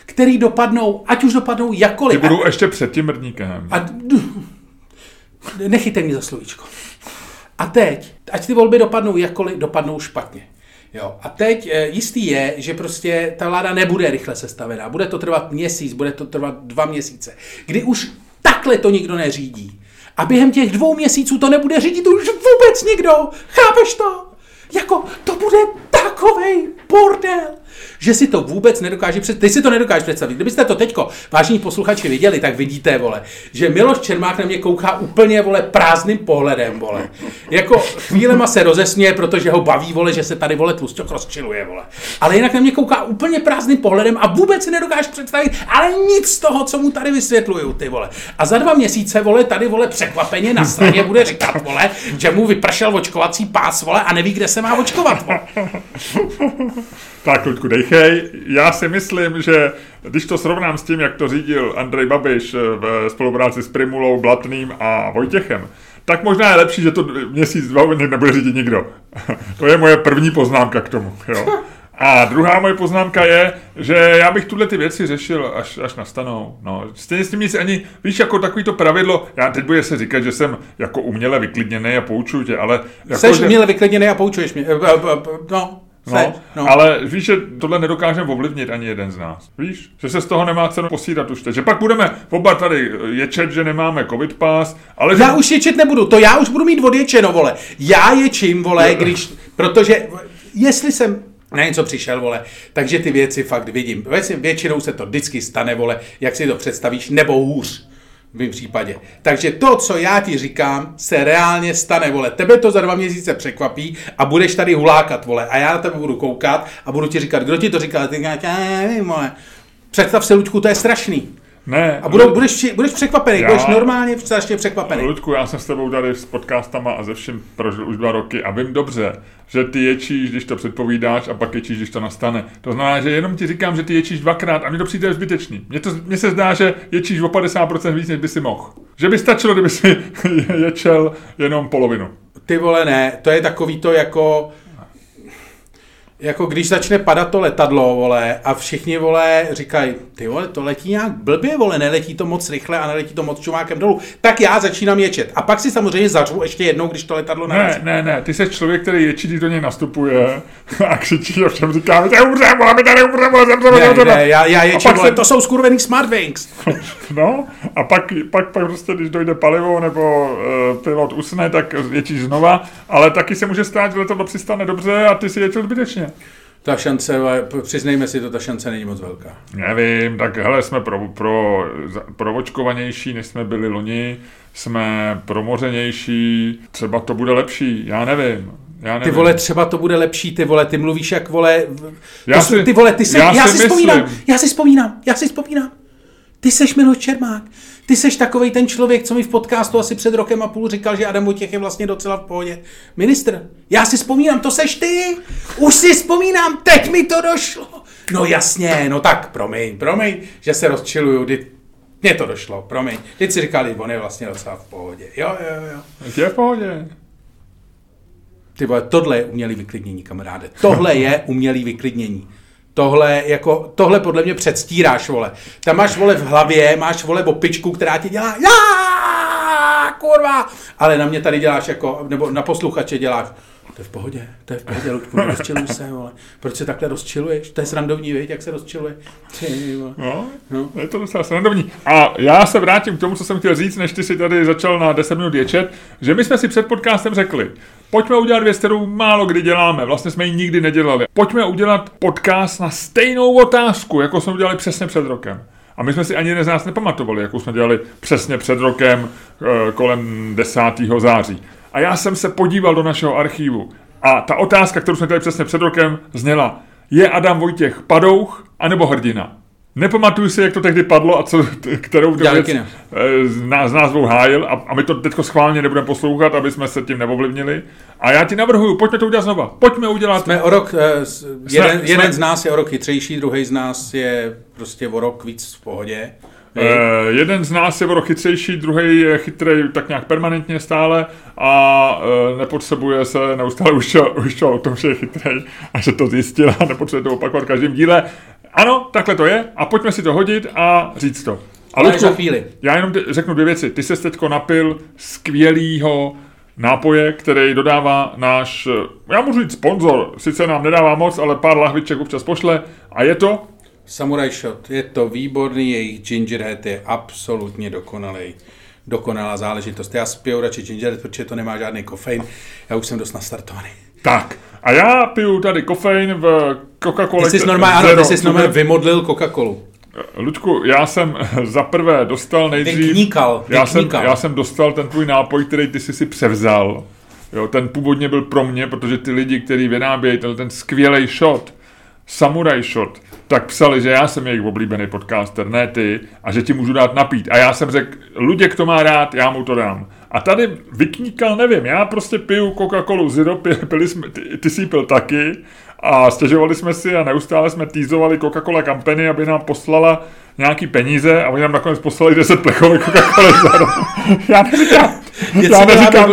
který dopadnou, ať už dopadnou jakkoliv. Ty budou a... ještě před tím mrdníkem. A... Nechytej mě za slovíčko. A teď, ať ty volby dopadnou jakkoliv, dopadnou špatně. Jo. A teď jistý je, že prostě ta vláda nebude rychle sestavená. Bude to trvat měsíc, bude to trvat dva měsíce. Kdy už takhle to nikdo neřídí. A během těch dvou měsíců to nebude řídit už vůbec nikdo. Chápeš to? Jako to bude takovej bordel, že si to vůbec nedokáže představit. Teď si to nedokážeš představit. Kdybyste to teďko, vážení posluchači, viděli, tak vidíte, vole, že Miloš Čermák na mě kouká úplně, vole, prázdným pohledem, vole. Jako chvílema se rozesměje, protože ho baví, vole, že se tady, vole, tlusťok rozčiluje, vole. Ale jinak na mě kouká úplně prázdným pohledem a vůbec si nedokážeš představit, ale nic z toho, co mu tady vysvětluju, ty vole. A za dva měsíce, vole, tady, vole, překvapeně na straně bude říkat, vole, že mu vypršel očkovací pás, vole, a neví, kde se má očkovat, vole. Tak, Ludku, dejchej. Já si myslím, že když to srovnám s tím, jak to řídil Andrej Babiš v spolupráci s Prymulou, Blatným a Vojtěchem, tak možná je lepší, že to měsíc, dva nebude řídit nikdo. To je moje první poznámka k tomu. Jo. A druhá moje poznámka je, že já bych tuhle ty věci řešil, až, až nastanou. No, stejně s tím nic ani, víš, jako takový to pravidlo, já teď bude se říkat, že jsem jako uměle vyklidněnej a poučuju tě, ale... Jako, Seš že... uměle vyklidněnej a poučuješ mě, no. No, no. Ale víš, že tohle nedokážeme ovlivnit ani jeden z nás. Víš, že se z toho nemá cenu posídat už teď. Že pak budeme oba tady ječet, že nemáme covid pás, ale... Já že... už ječet nebudu, to já už budu mít odječeno, vole. Já ječím, vole, když... Protože jestli jsem... Na něco přišel, vole, takže ty věci fakt vidím. Většinou se to vždycky stane, vole, jak si to představíš, nebo hůř v mém případě. Takže to, co já ti říkám, se reálně stane, vole. Tebe to za dva měsíce překvapí a budeš tady hulákat, vole. A já na tebe budu koukat a budu ti říkat, kdo ti to říkal? Ty říkáš, já nevím, vole. Představ se, Luďku, to je strašný. Ne, a budou, Lud... budeš, budeš překvapený, já... budeš normálně strašně překvapený. Ludku, já jsem s tebou tady s podcastama a ze vším prožil už dva roky a vím dobře, že ty ječíš, když to předpovídáš a pak ječíš, když to nastane. To znamená, že jenom ti říkám, že ty ječíš dvakrát a mně to přijde zbytečný. Mně, to, mně se zdá, že ječíš o padesát procent víc, než by si mohl. Že by stačilo, kdyby si ječel jenom polovinu. Ty vole, ne, to je takový to jako... jako když začne padat to letadlo, vole, a všichni, vole, říkají, ty vole, to letí nějak blbě, vole, neletí to moc rychle a neletí to moc čumákem dolů, tak já začínám ječet. A pak si samozřejmě zařvu ještě jednou, když to letadlo narazí. Ne, ne, ne, ty jsi člověk, který ječí, když do něj nastupuje a křičí a všem říká, že umře, vole, my tady umře, vole, zemře, vole, zemře. Ne, ne, já, já ječím, vole, se... to jsou skurvený Smartwings. No, a pak, pak, pak prostě, když dojde palivo nebo uh, pilot usne, tak ječíš znova, ale taky se může stát, že letadlo přistane dobře a ty si ječil zbytečně. Ta šance, přiznejme si to, ta šance není moc velká. Nevím, tak hele, jsme pro, pro, provočkovanější, než jsme byli loni, jsme promořenější, třeba to bude lepší, já nevím. Já ty vole, třeba to bude lepší, ty vole, ty mluvíš jak, vole, já si, ty vole, ty se, já, já si, si vzpomínám, já si vzpomínám, já si vzpomínám. Ty seš Miloš Čermák. Ty seš takovej ten člověk, co mi v podcastu asi před rokem a půl říkal, že Adam Vojtěch je vlastně docela v pohodě. Ministr, já si vzpomínám, to seš ty. Už si vzpomínám, teď mi to došlo. No jasně, no tak promiň, promiň, že se rozčiluju, kdy mě to došlo, promiň. Teď si říkali, on je vlastně docela v pohodě. Jo, jo, jo. Je v pohodě. Ty vole, tohle je umělý vyklidnění, kamaráde. Tohle je umělý vyklidnění. Tohle, jako, tohle podle mě předstíráš, vole. Tam máš, vole, v hlavě, máš, vole, opičku, která ti dělá já, kurva. Ale na mě tady děláš, jako, nebo na posluchače děláš. To je v pohodě, to je v pohodě, Ludku, rozčiluj se, vole. Proč se takhle rozčiluješ? To je srandovní, víš, jak se rozčiluje. Ty, vole. No, no, je to docela srandovní. A já se vrátím k tomu, co jsem chtěl říct, než ty si tady začal na deset minut ječet, že my jsme si před podcastem řekli, pojďme udělat věc, kterou málo kdy děláme, vlastně jsme ji nikdy nedělali. Pojďme udělat podcast na stejnou otázku, jako jsme udělali přesně před rokem. A my jsme si ani jeden z nás nepamatovali, jakou jsme dělali přesně před rokem kolem desátého září. A já jsem se podíval do našeho archívu a ta otázka, kterou jsme dělali přesně před rokem, zněla, je Adam Vojtěch padouch anebo hrdina? Nepamatuju si, jak to tehdy padlo a co, kterou věc s názvou hájil a, a my to teďko schválně nebudeme poslouchat, aby jsme se tím neovlivnili. A já ti navrhuju, pojďme to udělat znova. Pojďme udělat... Jsme o rok, jeden, jsme, jeden jsme... z nás je o rok chytřejší, druhý z nás je prostě o rok víc v pohodě. Uh, jeden z nás je o rok chytřejší, druhý je chytrej tak nějak permanentně stále a uh, nepotřebuje se neustále ujišťovat o tom, že je chytrej a že to zjistil a nepotřebuje to opakovat v každém díle. Ano, takhle to je a pojďme si to hodit a říct to. A Ludku, já jenom t- řeknu dvě věci. Ty ses teďko napil skvělýho nápoje, který dodává náš, já můžu říct sponzor, sice nám nedává moc, ale pár lahviček občas pošle a je to Samurai Shot, je to výborný, jejich gingerhead je absolutně dokonalý. Dokonalá záležitost. Já spiju radši gingerhead, protože to nemá žádný kofein. Já už jsem dost nastartovaný. Tak, a já piju tady kofein v Coca-Cola. Ty jsi normálně, ano, ty jsi normálně vymodlil Coca-Colu. Ludku, já jsem zaprvé dostal nejdřív... Ten kníkal, ten já, jsem, já jsem dostal ten tvůj nápoj, který ty jsi si převzal. Jo, ten původně byl pro mě, protože ty lidi, kteří vyrábějí ten, ten skvělej shot, Samurai Shot, tak psali, že já jsem jejich oblíbený podcaster, ne ty, a že ti můžu dát napít. A já jsem řekl, Luděk to má rád, já mu to dám. A tady vykníkal, nevím, já prostě piju Coca-Colu Zero, pili jsme, ty, ty jsi pil taky a stěžovali jsme si a neustále jsme týzovali Coca-Cola Company, aby nám poslala nějaký peníze a oni nám nakonec poslali deset plechovek Coca-Cola za rok. Já neříkám, já neříkám,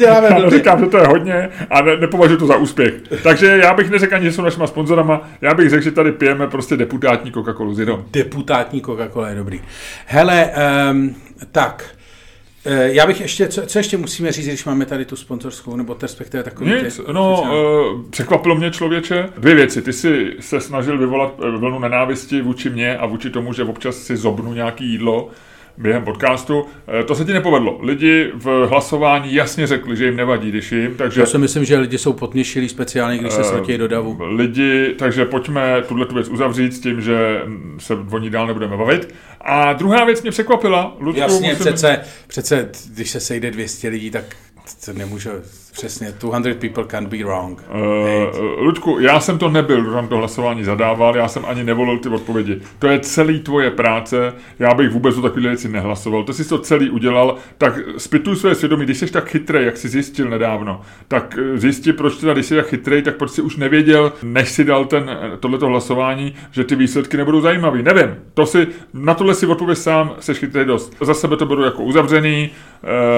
já neříkám, že to je hodně a ne, nepovažuji to za úspěch. Takže já bych neřekl ani, že jsou našima sponzorama, já bych řekl, že tady pijeme prostě deputátní Coca-Colu Zero. Deputátní Coca-Cola je dobrý. Hele, um, tak... Já bych ještě, co, co ještě musíme říct, když máme tady tu sponzorskou, nebo respektive takový... Nic, tě, no, uh, překvapilo mě, člověče, dvě věci. Ty jsi se snažil vyvolat vlnu nenávisti vůči mně a vůči tomu, že občas si zobnu nějaký jídlo během podcastu. To se ti nepovedlo. Lidi v hlasování jasně řekli, že jim nevadí, když jim, takže... Já si myslím, že lidi jsou potměšilí speciálně, když se svrtějí do davu. Lidi, takže pojďme tuhle tu věc uzavřít s tím, že se o ní dál nebudeme bavit. A druhá věc mě překvapila. Ludku, jasně, musím... přece, přece, když se sejde dvě stě lidí, tak to nemůžu... Přesně, two hundred people can't be wrong. Uh, Ludku, já jsem to nebyl, kdo nám to hlasování zadával, já jsem ani nevolil ty odpovědi. To je celý tvoje práce, já bych vůbec o takovýhle věci nehlasoval. Ty jsi to celý udělal, tak zpytuj své svědomí, když jsi tak chytrej, jak jsi zjistil nedávno, tak zjisti, proč teda, když jsi tak chytrej, tak proč jsi už nevěděl, než si dal ten, tohleto hlasování, že ty výsledky nebudou zajímavý. Nevím, to si, na tohle si odpověď sám, jsi chytrej dost. Za sebe to beru jako uzavřený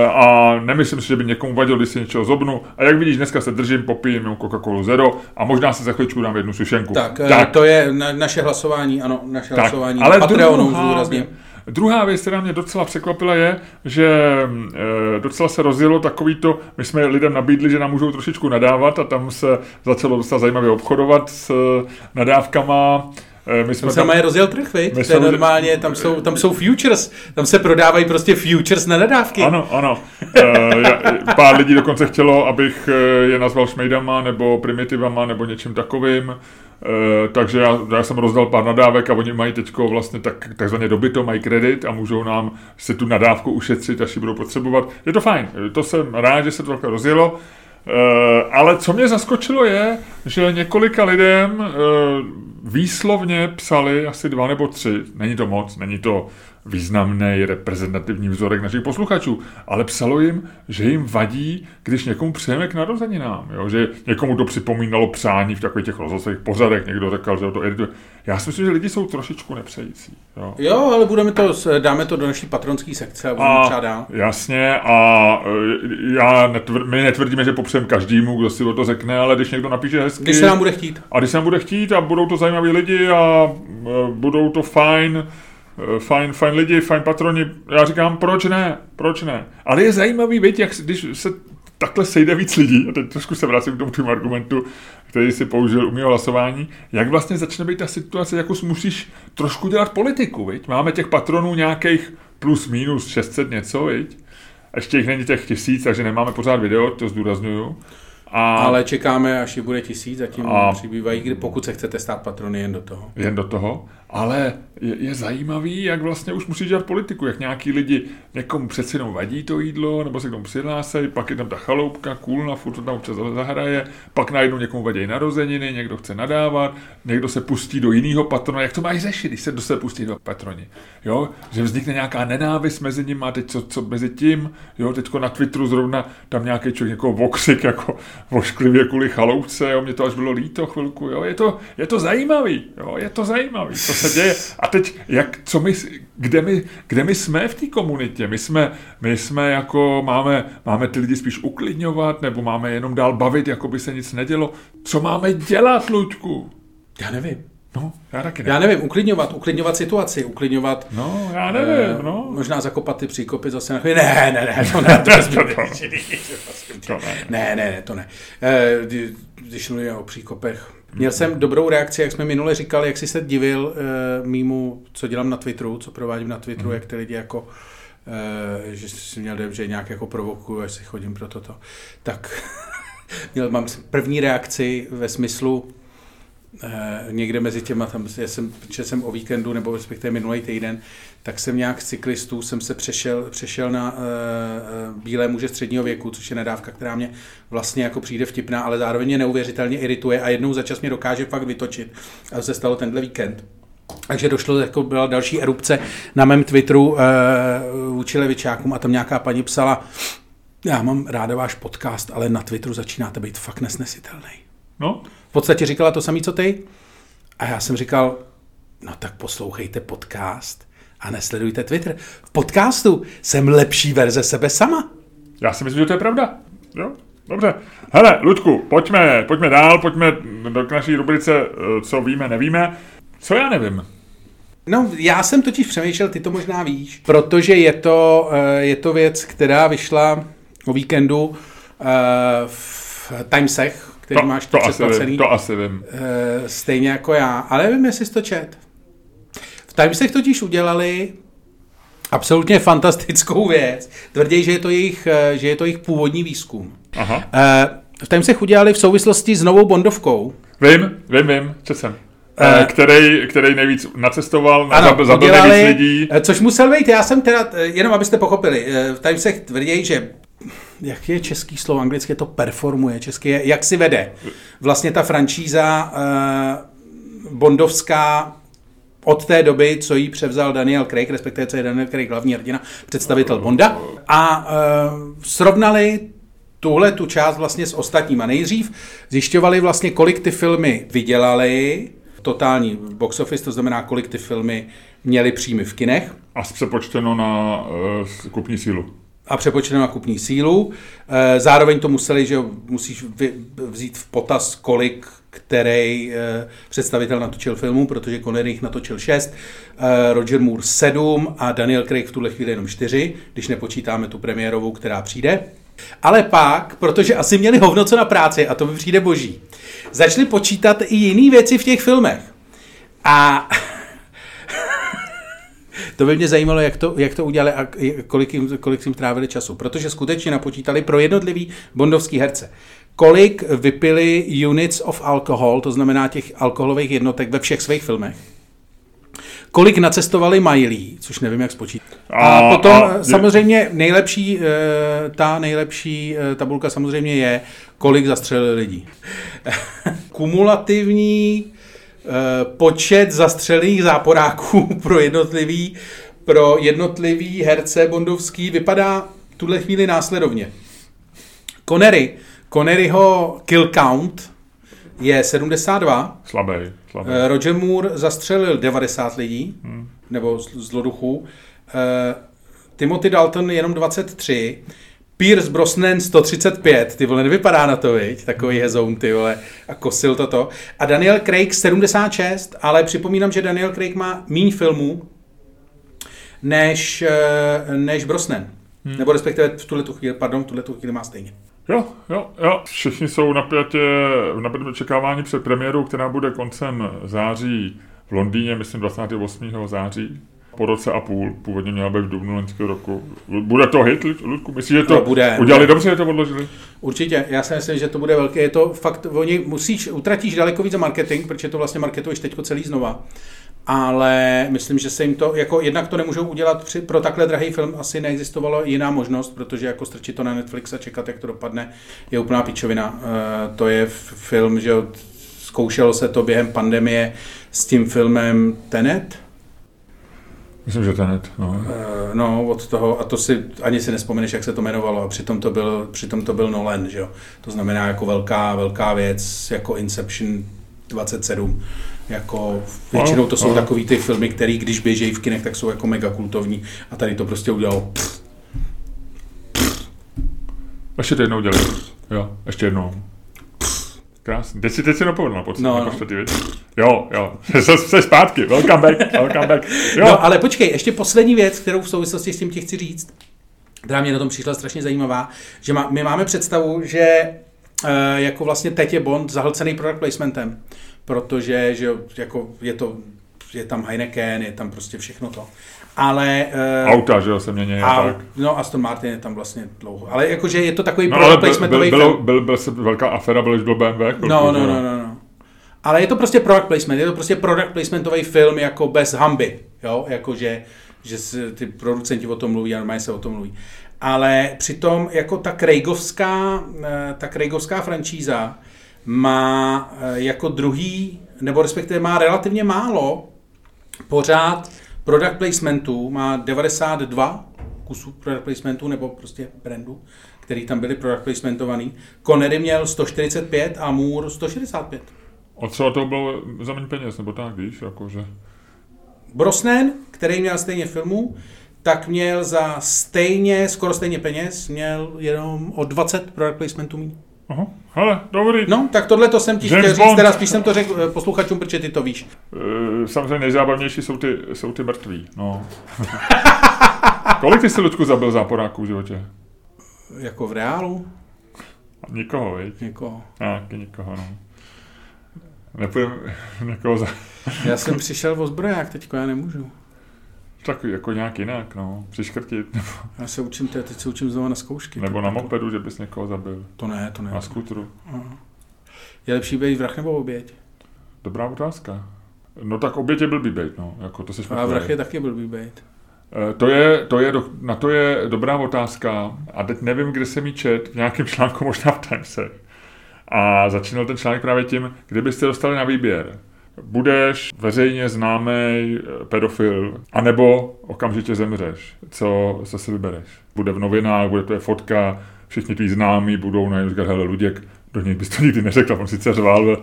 uh, a nemyslím si, že by někomu vadilo, když si něčeho zobnul. korunou. A jak vidíš, dneska se držím, popijím Coca-Colu Zero a možná si za chvíličku dám jednu sušenku. Tak, tak. To je na, naše hlasování, ano, naše tak, hlasování na Patreonu zdůrazním. Druhá věc, která mě docela překvapila, je, že docela se rozjelo takový to, my jsme lidem nabídli, že nám můžou trošičku nadávat a tam se začalo docela zajímavě obchodovat s nadávkama. My jsme tam se tam mají rozjel trh, viď? To je normálně, tam jsou, tam jsou futures, tam se prodávají prostě futures na nadávky. Ano, ano. Pár lidí dokonce chtělo, abych je nazval šmejdama nebo primitivama nebo něčím takovým. Uh, takže já, já jsem rozdal pár nadávek a oni mají teďko vlastně tak, takzvaně dobyto, mají kredit a můžou nám si tu nadávku ušetřit, až ji budou potřebovat. Je to fajn, to jsem rád, že se to takhle rozjelo. Uh, ale co mě zaskočilo je, že několika lidem uh, výslovně psali asi dva nebo tři, není to moc, není to významný reprezentativní vzorek našich posluchačů, ale psalo jim, že jim vadí, když někomu přejeme k narozeninám, jo? Že někomu to připomínalo přání v takových těch rozhlasových pořadech, někdo řekl, že to edituje. Já si myslím, že lidi jsou trošičku nepřející. Jo, jo, ale budeme to, dáme to do naší patronské sekce a budeme třeba dál. Jasně, a já netvr, my netvrdíme, že popřejeme každému, kdo si o to řekne, ale když někdo napíše hezky. Když se nám bude chtít. A když se nám bude chtít a budou to zajímaví lidi a budou to fajn, Fajn, fajn lidi, fajn patroni, já říkám, proč ne, proč ne. Ale je zajímavý, viď, jak, když se takhle sejde víc lidí, a teď trošku se vrátím k tomu tým argumentu, který si použil u mého hlasování, jak vlastně začne být ta situace, jako musíš trošku dělat politiku, viď. Máme těch patronů nějakých plus minus šest set něco, viď. Ještě jich není těch tisíc, takže nemáme pořád video, to zdůraznuju. A, ale čekáme, až je bude tisíc, zatím a, přibývají, kdy, pokud se chcete stát patrony jen do toho. Jen do toho, ale je, je zajímavý, jak vlastně už musíš dělat politiku, jak nějaký lidi někomu přeci jenom vadí to jídlo, nebo se k tomu přihlásejí, pak je tam ta chaloupka, kůlna, furt to tam občas zahraje, pak najednou někomu vadí narozeniny, někdo chce nadávat, někdo se pustí do jiného patrona, jak to mají řešit, když se do sebe pustí do patroni, jo, že vznikne nějaká nenávist mezi nimi a teď co, co mezi tím, jo, teďko na Twitteru zrovna tam nějaký člověk někoho vokřik, jako vošklivě kvůli chaloupce, jo, mě to až bylo líto chvilku, jo, je to, je to zajímavý, jo, je to zajímavý, co se děje. A teď, jak, co my, kde my, kde my jsme v té komunitě? My jsme, my jsme jako, máme, máme ty lidi spíš uklidňovat, nebo máme jenom dál bavit, jako by se nic nedělo. Co máme dělat, Luďku? Já nevím. No, já taky nevím. Já nevím, uklidňovat, uklidňovat situaci, uklidňovat... No, já nevím, eh, no. Možná zakopat ty příkopy zase na chvíli. Ne, ne, ne, to ne, to ne, ne, ne, to ne. Když mluvíme o příkopech. Měl jsem dobrou reakci, jak jsme minule říkali, jak jsi se divil eh, mýmu, co dělám na Twitteru, co provádím na Twitteru, mm. jak ty lidi jako... Eh, že jsi měl dobře, nějak jako provokuju, až si chodím pro toto. Tak měl, mám první reakci ve smyslu... Eh, někde mezi těma, tam, já jsem, že jsem o víkendu, nebo respektive minulý týden, tak jsem nějak z cyklistů jsem se přešel, přešel na eh, bílé muže středního věku, což je nadávka, která mě vlastně jako přijde vtipná, ale zároveň mě neuvěřitelně irituje a jednou za čas mě dokáže fakt vytočit. A to se stalo tenhle víkend. Takže došlo, jako byla další erupce na mém Twitteru vůči eh, levičákům a tam nějaká paní psala, já mám ráda váš podcast, ale na Twitteru začínáte být fakt nesnesitelný. No, v podstatě říkala to samý, co ty. A já jsem říkal, no tak poslouchejte podcast a nesledujte Twitter. V podcastu jsem lepší verze sebe sama. Já si myslím, že to je pravda. Jo, dobře. Hele, Luďku, pojďme, pojďme dál, pojďme do naší rubrice, co víme, nevíme. Co já nevím? No, já jsem totiž přemýšlel, ty to možná víš, protože je to, je to věc, která vyšla o víkendu v Timesech, který to, máš to předplacený. To asi vím. E, stejně jako já. Ale nevím, jestli jsi to čet. V Timesech totiž udělali absolutně fantastickou věc. Tvrdí, že je to jejich, že je to jejich původní výzkum. Aha. E, v Timesech udělali v souvislosti s novou Bondovkou. Vím, vím, vím. Četl jsem. Který, který nejvíc nacestoval, zabil nejvíc lidí. Což musel být. Já jsem teda, jenom abyste pochopili, v Timesech tvrdí, že jak je český slovo, anglicky to performuje, česky je, jak si vede. Vlastně ta franšíza eh, bondovská od té doby, co jí převzal Daniel Craig, respektive co je Daniel Craig hlavní hrdina, představitel Bonda, a eh, srovnali tuhle tu část vlastně s ostatníma. Nejdřív zjišťovali vlastně, kolik ty filmy vydělaly, totální box office, to znamená, kolik ty filmy měly příjmy v kinech. A přepočteno na eh, kupní sílu. a přepočtenou na kupní sílu. Zároveň to museli, že musíš vzít v potaz, kolik který představitel natočil filmů, protože Connery jich natočil šest, Roger Moore sedm a Daniel Craig v tuhle chvíli jenom čtyři, když nepočítáme tu premiérovou, která přijde. Ale pak, protože asi měli hovno co na práci, a to mi přijde boží, začali počítat i jiné věci v těch filmech. A to by mě zajímalo, jak to, jak to udělali a kolik jim, kolik jim trávili času. Protože skutečně napočítali pro jednotlivý bondovský herce, kolik vypili units of alcohol, to znamená těch alkoholových jednotek ve všech svých filmech. Kolik nacestovali mailí, což nevím, jak spočítat. A, a potom a, samozřejmě nejlepší, ta nejlepší tabulka samozřejmě je, kolik zastřelili lidí. Kumulativní počet zastřelených záporáků pro jednotlivý, pro jednotlivý herce bondovský vypadá v tuhle chvíli následovně. Connery, Conneryho kill count je sedmdesát dva. Slabý, slabý. Roger Moore zastřelil devadesát lidí, hmm. nebo zloduchů. Timothy Dalton jenom dvacet tři. Pierce Brosnan sto třicet pět, ty vole, nevypadá na to, viď, takový hezoun, ty vole, a kosil toto. A Daniel Craig sedmdesát šest, ale připomínám, že Daniel Craig má míň filmů než, než Brosnan. Hmm. Nebo respektive v tuhletu chvíli, pardon, v tuhletu chvíli má stejně. Jo, jo, jo. Všichni jsou napětě, v napětě očekávání před premiérou, která bude koncem září v Londýně, myslím dvacátého osmého září. Po roce a půl, původně měla být v dubnu loňského roku. Bude to hit, Ludku? Myslíš, že to no, bude, udělali bude. Dobře, že to odložili? Určitě, já si myslím, že to bude velké. Je to fakt, oni musíš, utratíš daleko víc za marketing, protože to vlastně marketuješ teďko celý znova. Ale myslím, že se jim to, jako jednak to nemůžou udělat, při, pro takhle drahý film asi neexistovala jiná možnost, protože jako strčit to na Netflix a čekat, jak to dopadne, je úplná pičovina. E, to je film, že zkoušelo se to během pandemie s tím filmem Tenet. Myslím, že Tenet, no. No, od toho, a to si, ani si nespomeneš, jak se to jmenovalo, a přitom to byl, přitom to byl Nolan, že jo. To znamená jako velká, velká věc, jako Inception dvacet sedm, jako většinou to jsou takový ty filmy, které když běžejí v kinech, tak jsou jako megakultovní a tady to prostě udělalo. Ještě to jednou dělali, jo, ještě jednou. Krásný. Teď si, teď si napovedl na počtvrtý, věc. Jo, jo, jsi zpátky, welcome back, welcome back. Jo. No ale počkej, ještě poslední věc, kterou v souvislosti s tím ti chci říct, která mě na tom přišla strašně zajímavá, že má, my máme představu, že e, jako vlastně teď je Bond zahlcený product placementem, protože že, jako je, to, je tam Heineken, je tam prostě všechno to. Ale, uh, auta, že jo, se mění. A, no, Aston Martin je tam vlastně dlouho. Ale jakože je to takový no, product placementový byl, byl, film. Byl, byl, byl velká aféra, byl do B M W. Byl no, no, no, no, no. Ale je to prostě product placement. Je to prostě product placementový film jako bez hanby. Jo, jakože že si, ty producenti o tom mluví a normálně se o tom mluví. Ale přitom jako ta Craigovská, ta Craigovská franšíza má jako druhý, nebo respektive má relativně málo pořád product placementů, má devadesát dva kusů product placementů, nebo prostě brandů, který tam byly product placementovaný. Connery měl sto čtyřicet pět a Moore sto šedesát pět. A třeba to bylo za méně peněz, nebo tak, víš, jakože... Brosnan, který měl stejně filmů, tak měl za stejně, skoro stejně peněz, měl jenom o dvacet product placementů méně. Aha, hele, dobrý. No, tak tohle to jsem ti chtěl říct, teda spíš jsem to řekl posluchačům, protože ty to víš. E, samozřejmě nejzábavnější jsou ty, jsou ty mrtví, no. Kolik ty si, Ludku, zabil záporáků v životě? Jako v reálu? Nikoho, viď? Nikoho. Taky nikoho, no. Nepůjdeme někoho za... Já jsem přišel o zbroják teďko, já nemůžu. Tak jako nějak jinak, no, přiškrtit. Nebo... Já se učím, teď se učím znovu na zkoušky. Nebo na mopedu, že bys někoho zabil. To ne, to ne. Na skutru. Je lepší být vrah nebo oběť? Dobrá otázka. No tak oběť je blbý bejt, no, jako to seš. A vrah je taky blbý bejt. To je, to je, na to je dobrá otázka a teď nevím, kde jsem ji čet, v nějakém článku, možná v Timese. A začínal ten článek právě tím, kdybyste dostali na výběr. Budeš veřejně známý pedofil, anebo okamžitě zemřeš, co, co si vybereš. Bude v novinách, bude to je fotka, všichni tví známí budou najednou říkat, hele, Luděk, do něj bys to nikdy neřekl, on sice řval,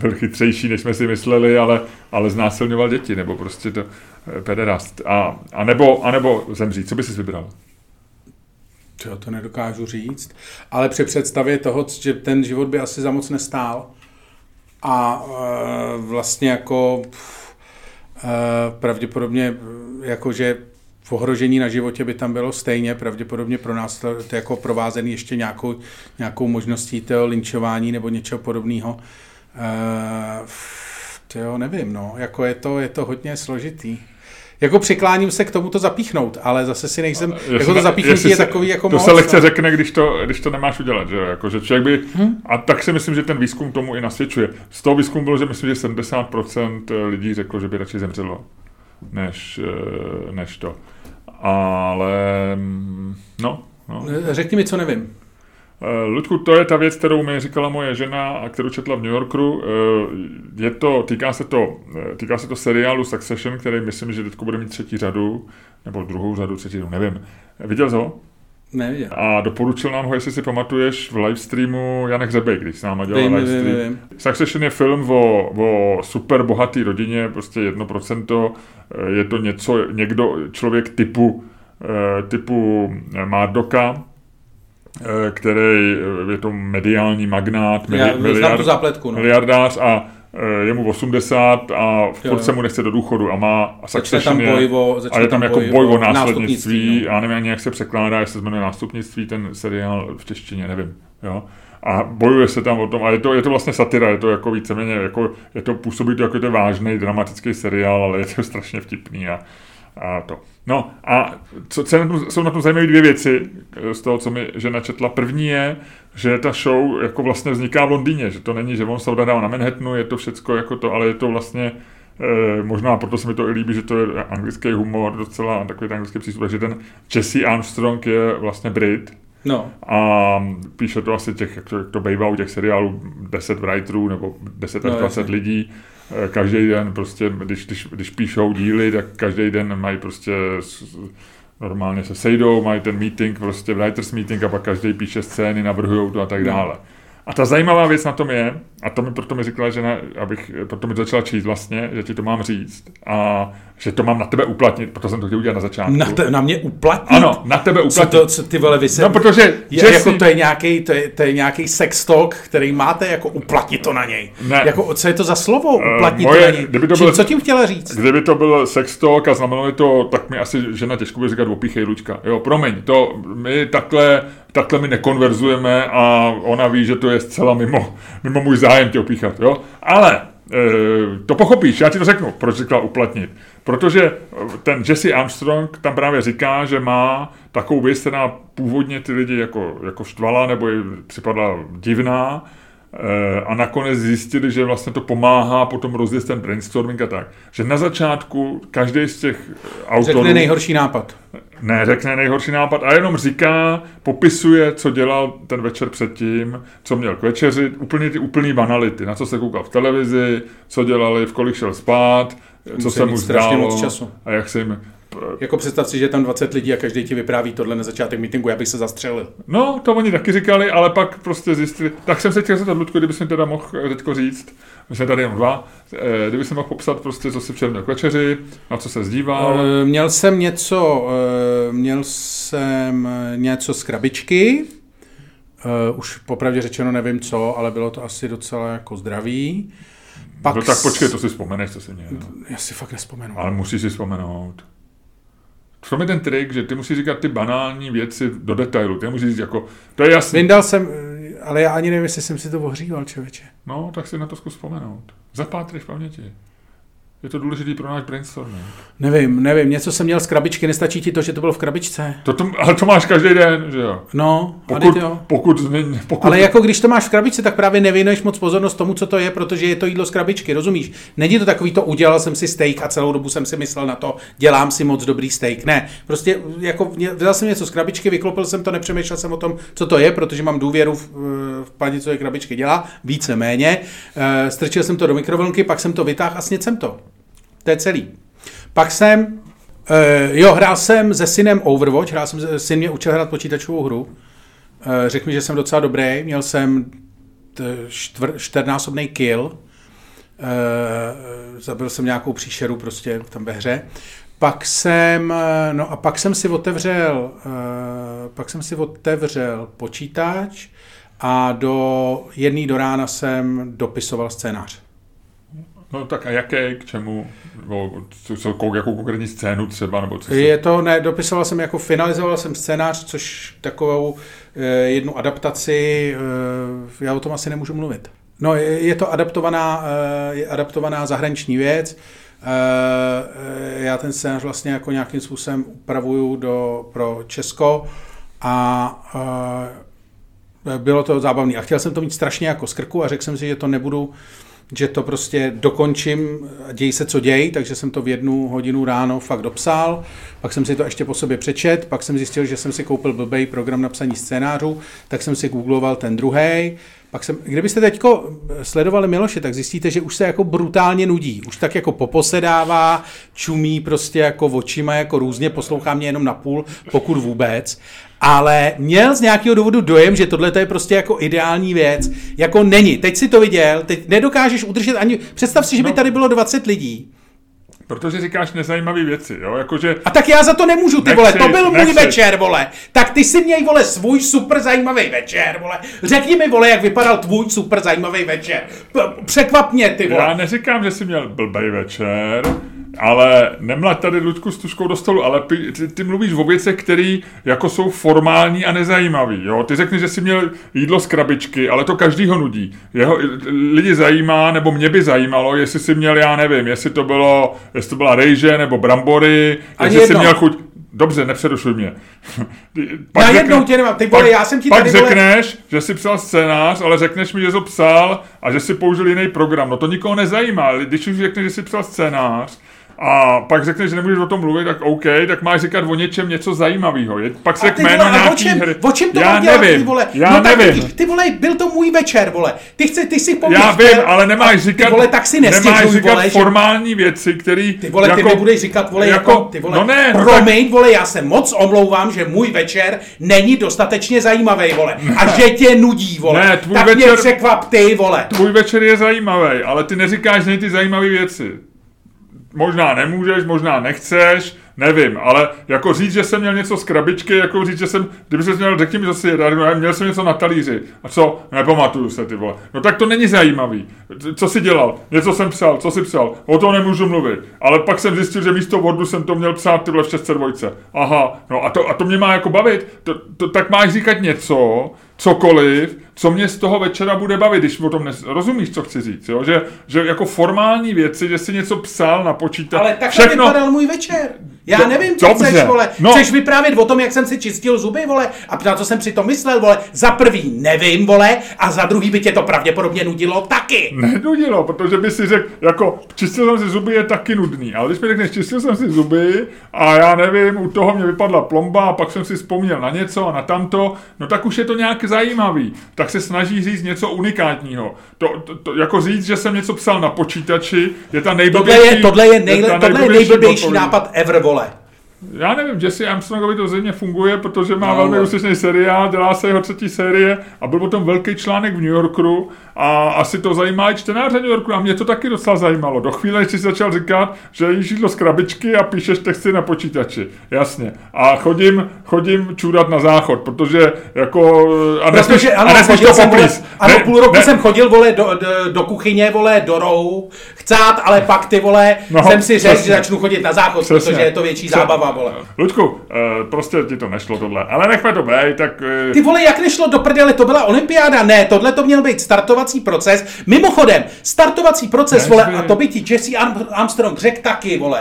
byl chytřejší, než jsme si mysleli, ale, ale znásilňoval děti, nebo prostě to pederast. A, a, nebo, a nebo zemřít, co bys si vybral? To, to nedokážu říct, ale při představě toho, že ten život by asi za moc nestál a e, vlastně jako pff, e, pravděpodobně jakože ohrožení na životě by tam bylo stejně, pravděpodobně pro nás to jako provázený ještě nějakou, nějakou možností toho linčování nebo něčeho podobného. E, to nevím, no, jako je to, je to hodně složitý. Jako přikláním se k tomu to zapíchnout, ale zase si nejsem, jestli jako to zapíchnutí je takový jako to moc. To se lehce řekne, když to, když to nemáš udělat, že jako, že člověk by, hmm? a tak si myslím, že ten výzkum tomu i nasvědčuje. Z toho výzkumu bylo, že myslím, že sedmdesát procent lidí řeklo, že by radši zemřelo, než, než to. Ale, no, no. Řekni mi, co nevím. Ludku, to je ta věc, kterou mi říkala moje žena a kterou četla v New Yorkeru. Je to, týká, se to, týká se to seriálu Succession, který myslím, že teď bude mít třetí řadu, nebo druhou řadu, třetí řadu, nevím. Viděl jsi ho? Neviděl. A doporučil nám ho, jestli si pamatuješ, v livestreamu Janek Hřebejk, když s náma dělal vím, livestream. Vím, vím. Succession je film o, o super bohatý rodině, prostě jedno procento. Je to něco, někdo, člověk typu, typu Murdocha, který je to mediální magnát, miliard, miliard, zápletku, no. miliardář a je mu osmdesát a furt se mu nechce do důchodu a má a Succession je, bojivo, a je tam, tam jako boj o následnictví a nevím ani jak se překládá, jestli se jmenuje nástupnictví ten seriál v češtině, nevím, jo. A bojuje se tam o tom a je to, je to vlastně satira, je to jako víceméně, jako, je to působí to jako to vážný dramatický seriál, ale je to strašně vtipný a a to. No a co, co jsou na tom zajímavé dvě věci z toho, co mi žena četla. První je, že ta show jako vlastně vzniká v Londýně, že to není, že on se odadává na Manhattanu, je to všecko jako to, ale je to vlastně, e, možná proto se mi to i líbí, že to je anglický humor docela, takový ten anglický přístup, že ten Jesse Armstrong je vlastně Brit. No. A píše to asi těch, jak to, to bývá u těch seriálů, deset writerů nebo deset až dvacet lidí. Každý den prostě, když, když, když píšou díly, tak každý den mají prostě, normálně se sejdou, mají ten meeting, prostě writers meeting a pak každý píše scény, navrhujou to a tak dále. A ta zajímavá věc na tom je, a to mi proto mi říkala, že ne, abych, proto mi začala číst vlastně, že ti to mám říct a že to mám na tebe uplatnit, protože jsem to chtěl udělat na začátku. Na, te, na mě uplatnit? Ano, na tebe uplatnit. Co to, co ty vole, vy se... No, protože... Je, Jesse... Jako to je nějaký, to je, to je nějaký sex talk, který máte, jako uplatnit to na něj. Ne. Jako, co je to za slovo, uplatnit uh, moje, to na něj? Kdyby to byl, co tím chtěla říct? Kdyby to byl sex talk a znamenalo to, tak mi asi žena těžko by říkat opíchej, Luďka. Jo, promiň, to my takhle, takhle my nekonverzujeme a ona ví, že to je zcela mimo, mimo můj zájem tě opíchat, jo? Ale e, to pochopíš, já ti to řeknu, proč říkala uplatnit. Protože ten Jesse Armstrong tam právě říká, že má takovou věc, která původně ty lidi jako, jako štvala nebo je připadla divná e, a nakonec zjistili, že vlastně to pomáhá potom rozjet ten brainstorming a tak. Že na začátku každý z těch autorů... Řekne nejhorší nápad. Ne, řekne nejhorší nápad a jenom říká, popisuje, co dělal ten večer předtím, co měl k večeři, úplně ty úplný banality, na co se koukal v televizi, co dělali, v kolik šel spát, co musím se mu zdálo a jak se jim... Jako představ si, že je tam dvacet lidí a každý ti vypráví tohle na začátek meetingu, já bych se zastřelil. No, to oni taky říkali, ale pak prostě zjistili. Tak jsem se chtěl zeptat, Ludku, kdybych mi teda mohl teďko říct, my jsme tady jenom dva, kdybych se mohl popsat prostě, co si včera měl k večeři, na co se zdíval. Měl jsem něco, měl jsem něco z krabičky, už popravdě řečeno nevím co, ale bylo to asi docela jako zdravý. Pak no tak počkej, to si vzpomeneš, co se měl. Já si fakt nevzpomenu. Ale musíš si vzpomenout. To je ten trik, že ty musíš říkat ty banální věci do detailu. Ty musíš říct jako, to je jasný. Vyndal jsem, ale já ani nevím, jestli jsem si to ohříval, člověče. No, tak si na to zkus vzpomenout. Zapátrej v paměti. Je to důležitý pro náš brainstorming. Nevím, nevím, něco jsem měl z krabičky, nestačí ti to, že to bylo v krabičce. To, to, ale to máš každý den, že jo? No, pokud, jo. Pokud, pokud... Ale jako když to máš v krabičce, tak právě nevěnuješ moc pozornost tomu, co to je, protože je to jídlo z krabičky, rozumíš? Není to takový to, udělal jsem si steak a celou dobu jsem si myslel na to, dělám si moc dobrý steak. Ne, prostě jako vzal jsem něco z krabičky, vyklopil jsem to, nepřemýšlel jsem o tom, co to je, protože mám důvěru v, v paní, co je krabičky dělá, víceméně. E, strčil jsem to do mikrovlnky, pak jsem to vytáhl a snědl jsem to. To je celý. Pak jsem, e, jo, hrál jsem se synem Overwatch, hrál jsem, syn mě učil hrát počítačovou hru. E, řekl mi, že jsem docela dobrý, měl jsem čtyřnásobný kill, e, zabil jsem nějakou příšeru prostě tam ve hře. Pak jsem, no a pak jsem si otevřel, pak jsem si otevřel počítač a do jedné do rána jsem dopisoval scénář. No tak a jaké, k čemu, jakou konkrétní scénu třeba? Nebo co je to, ne, dopisoval jsem, jako finalizoval jsem scénář, což takovou eh, jednu adaptaci, eh, já o tom asi nemůžu mluvit. No je, je to adaptovaná, eh, je adaptovaná zahraniční věc, eh, já ten scénář vlastně jako nějakým způsobem upravuju do, pro Česko a eh, bylo to zábavné. A chtěl jsem to mít strašně jako z krku a řekl jsem si, že to nebudu, že to prostě dokončím, děj se co děj, takže jsem to v jednu hodinu ráno fakt dopsal, pak jsem si to ještě po sobě přečet, pak jsem zjistil, že jsem si koupil blbej program na psaní scénářů, tak jsem si googloval ten druhej, pak jsem, kdybyste teďko sledovali Miloše, tak zjistíte, že už se jako brutálně nudí, už tak jako poposedává, čumí prostě jako očima, jako různě, poslouchá mě jenom napůl, pokud vůbec, ale měl z nějakého důvodu dojem, že tohle je prostě jako ideální věc, jako není, teď si to viděl, teď nedokážeš udržet ani, představ si, že by tady bylo dvacet lidí. Protože říkáš nezajímavé věci, jo, jakože... A tak já za to nemůžu, ty nechci, vole, to byl nechci. Můj večer, vole, tak ty si měj, vole, svůj super zajímavý večer, vole, řekni mi, vole, jak vypadal tvůj super zajímavý večer, překvap mě, ty vole. Já neříkám, že jsi měl blbej večer, ale nemlad tady Ludku s tuškou do stolu, ale ty, ty mluvíš o věcech, které jako jsou formální a nezajímavý, jo, ty řekneš, že jsi měl jídlo z krabičky, ale to každýho nudí, jeho lidi zajímá, nebo mě by zajímalo, jestli jsi měl, já nevím, jestli to bylo, jestli to byla rejže, nebo brambory, jestli jsi měl chuť, dobře, nepřerušuj mě. Pak na jednou tě nemám, ty vole, pak, já jsem ti pak tady... Pak řekneš, vole... že jsi psal scénář, ale řekneš mi, že jsi ho psal a že jsi použil jiný program, no to nikoho nezajímá, když už řekneš, že jsi psal scénář, a pak řekneš, že nemůžeš o tom mluvit, tak OK, tak máš říkat o něčem něco zajímavého. Pak se k jméno nějaký hry. O čem to mám dělat, ty vole? Já no, nevím. Ty, ty vole, byl to můj večer, vole. Ty, chce, ty si poměř. Já vím, ale nemáš říkat, ty vole, tak si nestěžuj, nemáš říkat vole, formální že... věci, který... Ty vole, jako, ty mi budeš říkat, vole, jako, jako ty vole, no ne, promiň, tak... vole, já se moc omlouvám, že můj večer není dostatečně zajímavý, vole. A že tě nudí, vole. Ne, tvůj tak večer... mě překvap, ty, vole. Tvůj večer je zajímavý, ale ty neříkáš nej ty zajímavé věci. Možná nemůžeš, možná nechceš, nevím, ale jako říct, že jsem měl něco z krabičky, jako říct, že jsem, kdyby se měl, řekni mi, že si měl jsem něco na talíři. A co? Nepamatuju se, ty vole. No tak to není zajímavý. Co jsi dělal? Něco jsem psal, co jsi psal? O tom nemůžu mluvit. Ale pak jsem zjistil, že místo Wordu jsem to měl psát, tyhle v šest set dva. Aha, no a to, a to mě má jako bavit. To, to, tak máš říkat něco, cokoliv, co mě z toho večera bude bavit, když o tom nes... rozumíš, co chci říct, jo? Že, že jako formální věci, že si něco psal na počítač. Ale takhle všechno... vypadal můj večer. Já do, nevím, co dobře. Chceš, vole. No. Chceš vyprávět o tom, jak jsem si čistil zuby, vole, a na co jsem si to myslel, vole. Za prvý nevím, vole, a za druhý by tě to pravděpodobně nudilo taky. Nenudilo, protože by si řekl, jako čistil jsem si zuby je taky nudný, ale když mi řekneš, čistil jsem si zuby a já nevím, u toho mě vypadla plomba a pak jsem si vzpomněl na něco a na tamto, no tak už je to nějak zajímavý. Tak se snaží říct něco unikátního. To, to, to, jako říct, že jsem něco psal na počítači, je ta nejblbější... Tohle je, je nejblbější nápad ever, vole. Já nevím, Jesse Armstrongovi to zřejmě funguje, protože má no, velmi úspěšný seriál, dělá se jeho třetí série a byl potom velký článek v New Yorkeru a asi to zajímá i čtenáře New Yorku a mě to taky docela zajímalo. Do chvíle, když jsi začal říkat, že jíš jídlo z krabičky a píšeš texty na počítači. Jasně. A chodím, chodím čůrat na záchod, protože jako... A nesmíš to poprýs. Ano, ne, půl roku ne. Jsem chodil, vole, do, do, do kuchyně, vole, do rohu, chcát, ale pak ty, vole, no, jsem si řekl, že začnu chodit na záchod, přesně. Protože je to větší zábava. Vole. Ludku, prostě ti to nešlo tohle, ale nechme to bej, tak... Ty vole, jak nešlo do prdele, to byla olympiáda, ne, tohle to měl být startovací proces, mimochodem, startovací proces, vole, a to by ti Jesse Armstrong řekl taky, vole,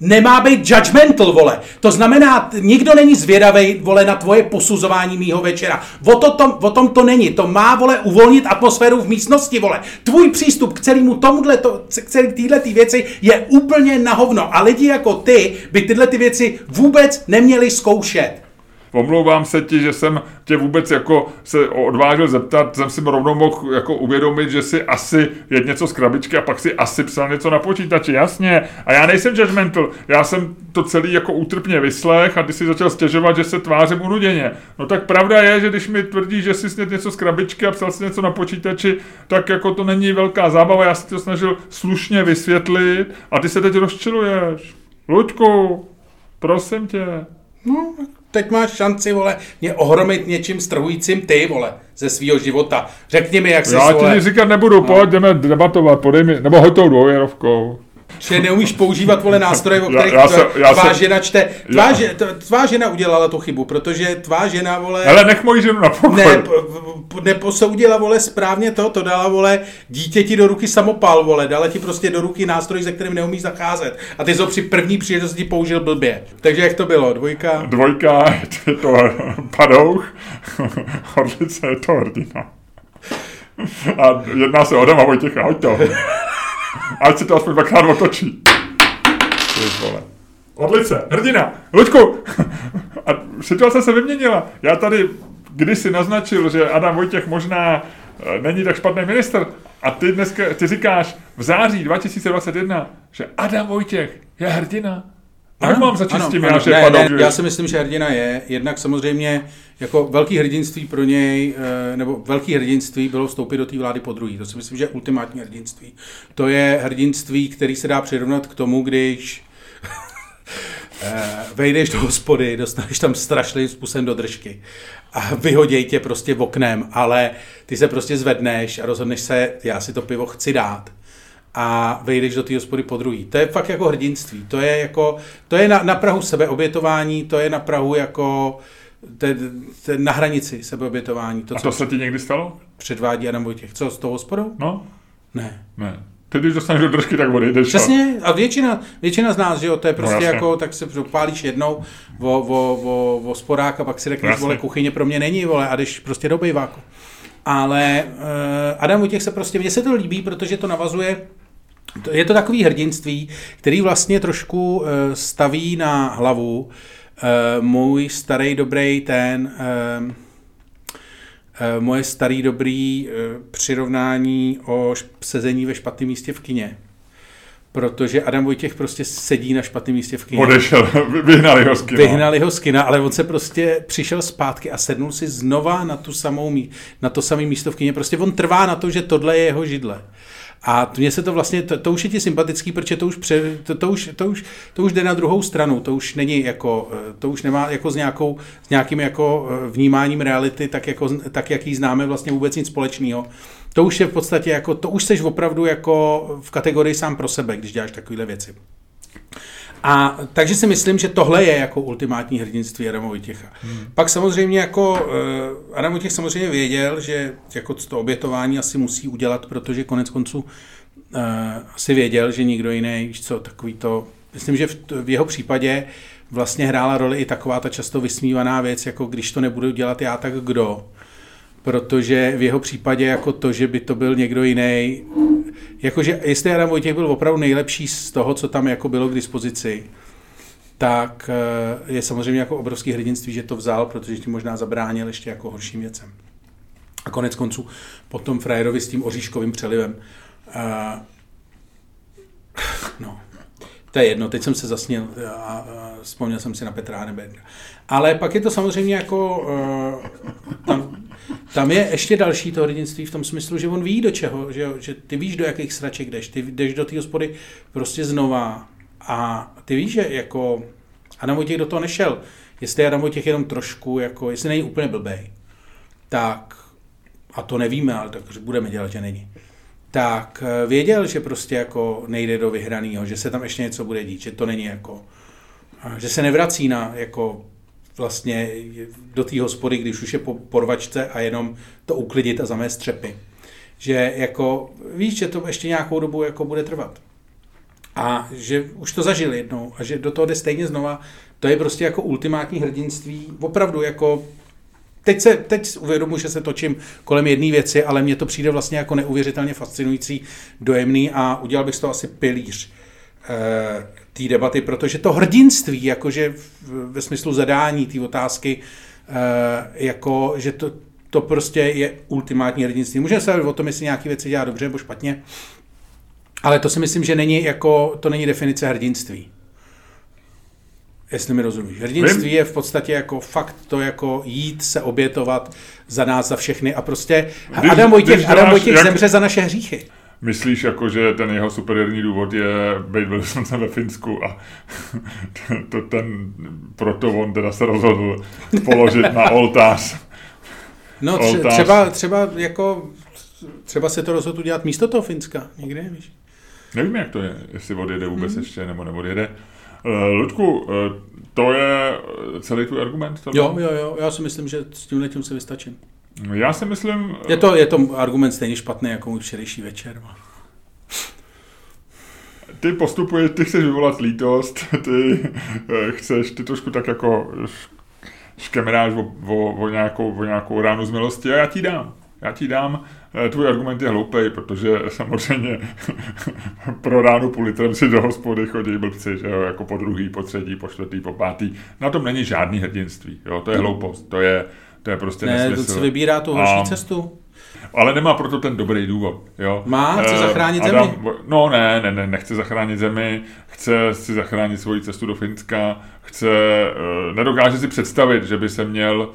nemá být judgmental, vole, to znamená, nikdo není zvědavej, vole, na tvoje posuzování mýho večera, o, to tom, o tom to není, to má, vole, uvolnit atmosféru v místnosti, vole, tvůj přístup k celému tomuhle, to, k celé tyhle ty věci je úplně na hovno a lidi jako ty by tyhle ty věci vůbec neměli zkoušet. Omlouvám se ti, že jsem tě vůbec jako se odvážil zeptat, jsem si rovnou mohl jako uvědomit, že si asi jedl něco z krabičky a pak si asi psal něco na počítači, jasně. A já nejsem judgmental, já jsem to celý jako útrpně vyslech a ty si začal stěžovat, že se tvářím unuděně. No tak pravda je, že když mi tvrdíš, že jsi snědl něco z krabičky a psal si něco na počítači, tak jako to není velká zábava, já si to snažil slušně vysvětlit a ty se teď rozčiluješ. Luďku, prosím tě. No, teď máš šanci, vole, mě ohromit něčím strhujícím ty, vole, ze svýho života. Řekni mi, jak jsi, vole. Já ti říkat nebudu, pojď, jdeme debatovat, podej mi, nebo hoď tou dvouvěrovkou. Že neumíš používat, vole, nástroje, o kterých já, já tvá se, žena čte. Tvá, já. tvá žena udělala tu chybu, protože tvá žena, vole... Hele, nech moji ženu na pokoj. Ne, neposoudila, vole, správně to, to dala, vole, dítěti do ruky samopal, vole, dala ti prostě do ruky nástroj, ze kterým neumíš zacházet. A ty jsi ho při první příležitosti použil blbě. Takže jak to bylo? Dvojka? Dvojka, je to padouch, Orlice je to hrdina. A jedná se o Adama Vojtěcha, hoď to. Ať si to aspoň dvakrát otočí. Orlice, hrdina, Luďku. A situace se vyměnila. Já tady kdysi naznačil, že Adam Vojtěch možná není tak špatný minister. A ty dneska, ty říkáš v září dva tisíce dvacet jedna, že Adam Vojtěch je hrdina. A ano, mám začít ano, s tím, ano, ne, padou, ne, že... Já si myslím, že hrdina je. Jednak samozřejmě jako velký hrdinství pro něj, nebo velký hrdinství bylo vstoupit do té vlády podruhé. To si myslím, že je ultimátní hrdinství. To je hrdinství, který se dá přirovnat k tomu, když vejdeš do hospody, dostaneš tam strašným způsobem do držky a vyhoděj tě prostě oknem, ale ty se prostě zvedneš a rozhodneš se, já si to pivo chci dát. A vejdeš do té hospody podruhé. To je fakt jako hrdinství. To je jako, to je na, na prahu sebeobětování, to je na prahu jako te, te, na hranici sebeobětování. To, a to se ti někdy stalo? Předvádí Adam Vojtěch. Co, s tou hospodou? No. Ne. Ne. Ty, když dostaneš do držky, tak odejdeš. Přesně. A většina, většina z nás, že jo, to je prostě no, jako, tak se pálíš jednou vo, vo, vo, vo sporák a pak si řekneš, vole, kuchyně pro mě není, vole, a jdeš prostě do bejváku. Ale uh, Adam Vojtěch se prostě, mně se to líbí, protože to navazuje. Je to takový hrdinství, který vlastně trošku staví na hlavu můj starý dobrý ten, moje starý dobrý přirovnání o sezení ve špatném místě v kině. Protože Adam Vojtěch prostě sedí na špatném místě v kina. Odešel, vyhnali ho z kina. Vyhnali ho z kina, ale on se prostě přišel zpátky a sednul si znova na, tu samou, na to samé místo v kině. Prostě on trvá na to, že tohle je jeho židle. A mně se to vlastně, to, to už je ti sympatický, protože to už, pře, to, to, už, to, už, to už jde na druhou stranu, to už není jako, to už nemá jako s, nějakou, s nějakým jako vnímáním reality, tak, jako, tak jak ji známe, vlastně vůbec nic společného. To už je v podstatě jako, to už seš opravdu jako v kategorii sám pro sebe, když děláš takovýhle věci. A takže si myslím, že tohle je jako ultimátní hrdinství Adama Vojtěcha. Hmm. Pak samozřejmě jako Adam Vojtěch samozřejmě věděl, že jako to obětování asi musí udělat, protože konec konců uh, asi věděl, že nikdo jiný, víš co, takový to, myslím, že v, v jeho případě vlastně hrála roli i taková ta často vysmívaná věc, jako když to nebudu dělat já, tak kdo? Protože v jeho případě jako to, že by to byl někdo jiný, jakože jestli Adam Vojtěch byl opravdu nejlepší z toho, co tam jako bylo k dispozici, tak je samozřejmě jako obrovský hrdinství, že to vzal, protože ti možná zabránil ještě jako horším věcem. A konec konců potom frajerovi s tím oříškovým přelivem. No, to je jedno, teď jsem se zasnil a vzpomněl jsem si na Petra Haneberga. Ale pak je to samozřejmě jako... Tam, Tam je ještě další to hrdinství v tom smyslu, že on ví do čeho, že, že ty víš, do jakých sraček jdeš, ty jdeš do té hospody prostě znova a ty víš, že jako Adam Vojtěch do toho nešel. Jestli je Adam Vojtěch jenom trošku, jako, jestli není úplně blbej, tak, a to nevíme, ale tak budeme dělat, že není, tak věděl, že prostě jako nejde do vyhranýho, že se tam ještě něco bude dít, že to není jako, že se nevrací na jako vlastně do té hospody, když už je po porvačce a jenom to uklidit a zamést střepy. Že jako, víš, že to ještě nějakou dobu jako bude trvat. A že už to zažil jednou a že do toho jde stejně znova, to je prostě jako ultimátní hrdinství. Opravdu jako, teď se, teď uvědomuji, že se točím kolem jedné věci, ale mně to přijde vlastně jako neuvěřitelně fascinující, dojemný a udělal bych z toho asi pilíř té debaty, protože to hrdinství, jakože ve smyslu zadání té otázky, jako, že to, to prostě je ultimátní hrdinství. Můžeme se o tom, jestli nějaké věci dělá dobře nebo špatně, ale to si myslím, že není jako, to není definice hrdinství. Jestli mi rozumíš. Hrdinství je v podstatě jako fakt to jako jít se obětovat za nás, za všechny a prostě když, Adam Vojtěch, Adam Vojtěch jak... zemře za naše hříchy. Myslíš, jako, že ten jeho superiorní důvod je být velvyslancem ve Finsku a to ten, proto on teda se rozhodl položit na oltář. No oltář. Třeba, třeba, jako, třeba se to rozhodl udělat místo toho Finska někde, víš? Nevím, jak to je, jestli odjede vůbec hmm. ještě nebo neodjede. Ludku, to je celý tvůj argument? Jo, jo, jo, já si myslím, že s tímhletím se vystačím. Já si myslím... Je to, je to argument stejně špatný, jako můj včerejší večer. Ty postupuješ, ty chceš vyvolat lítost, ty chceš, ty trošku tak jako škemeráš o, o, o, nějakou, o nějakou ránu z milosti a já ti dám. Já ti dám, tvůj argument je hloupej, protože samozřejmě pro ránu půl litrem si do hospody chodí blbci, že jo, jako po druhý, po třetí, po čtvrtý, po pátý. Na tom není žádný hrdinství, jo, to je hloupost, to je... To je prostě ne, nesmysl. To se vybírá tu horší a, cestu. Ale nemá proto ten dobrý důvod. Jo? Má? Chce zachránit Adam, zemi? No ne, ne, ne, nechce zachránit zemi. Chce si zachránit svoji cestu do Finska. Chce, nedokáže si představit, že by se měl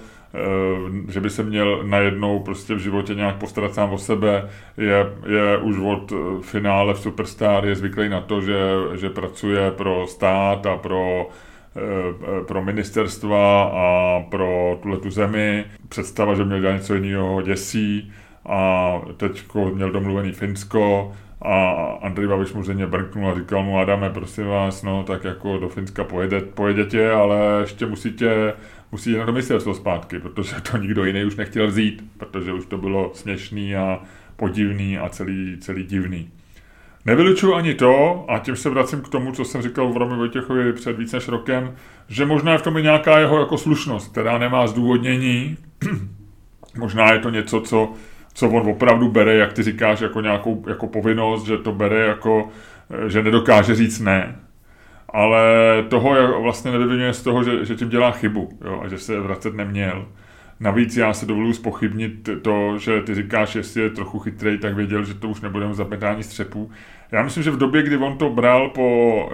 že by se měl najednou prostě v životě nějak postarat sám o sebe. Je, je už od finále v Superstar, je zvyklý na to, že, že pracuje pro stát a pro pro ministerstva a pro tuhletu zemi. Představa, že měl dělat něco jiného, děsí a teďko měl domluvený Finsko a Andrej Babiš mu zřejmě brknul a říkal mu: Adame, prosím vás, no tak jako do Finska pojede, pojedete, ale ještě musíte, musíte na to ministerstvo zpátky, protože to nikdo jiný už nechtěl vzít, protože už to bylo směšný a podivný a celý, celý divný. Nevylučuju ani to, a tím se vracím k tomu, co jsem říkal v Romě Vojtěchovi před víc než rokem, že možná je v tom i nějaká jeho jako slušnost, která nemá zdůvodnění. Možná je to něco, co, co on opravdu bere, jak ty říkáš, jako nějakou jako povinnost, že to bere jako, že nedokáže říct ne. Ale toho vlastně nevyvinuje z toho, že, že tím dělá chybu, jo, a že se vracet neměl. Navíc já se dovoluji zpochybnit to, že ty říkáš, jestli je trochu chytrej, tak věděl, že to už nebudeme zapětání střepů. Já myslím, že v době, kdy on to bral po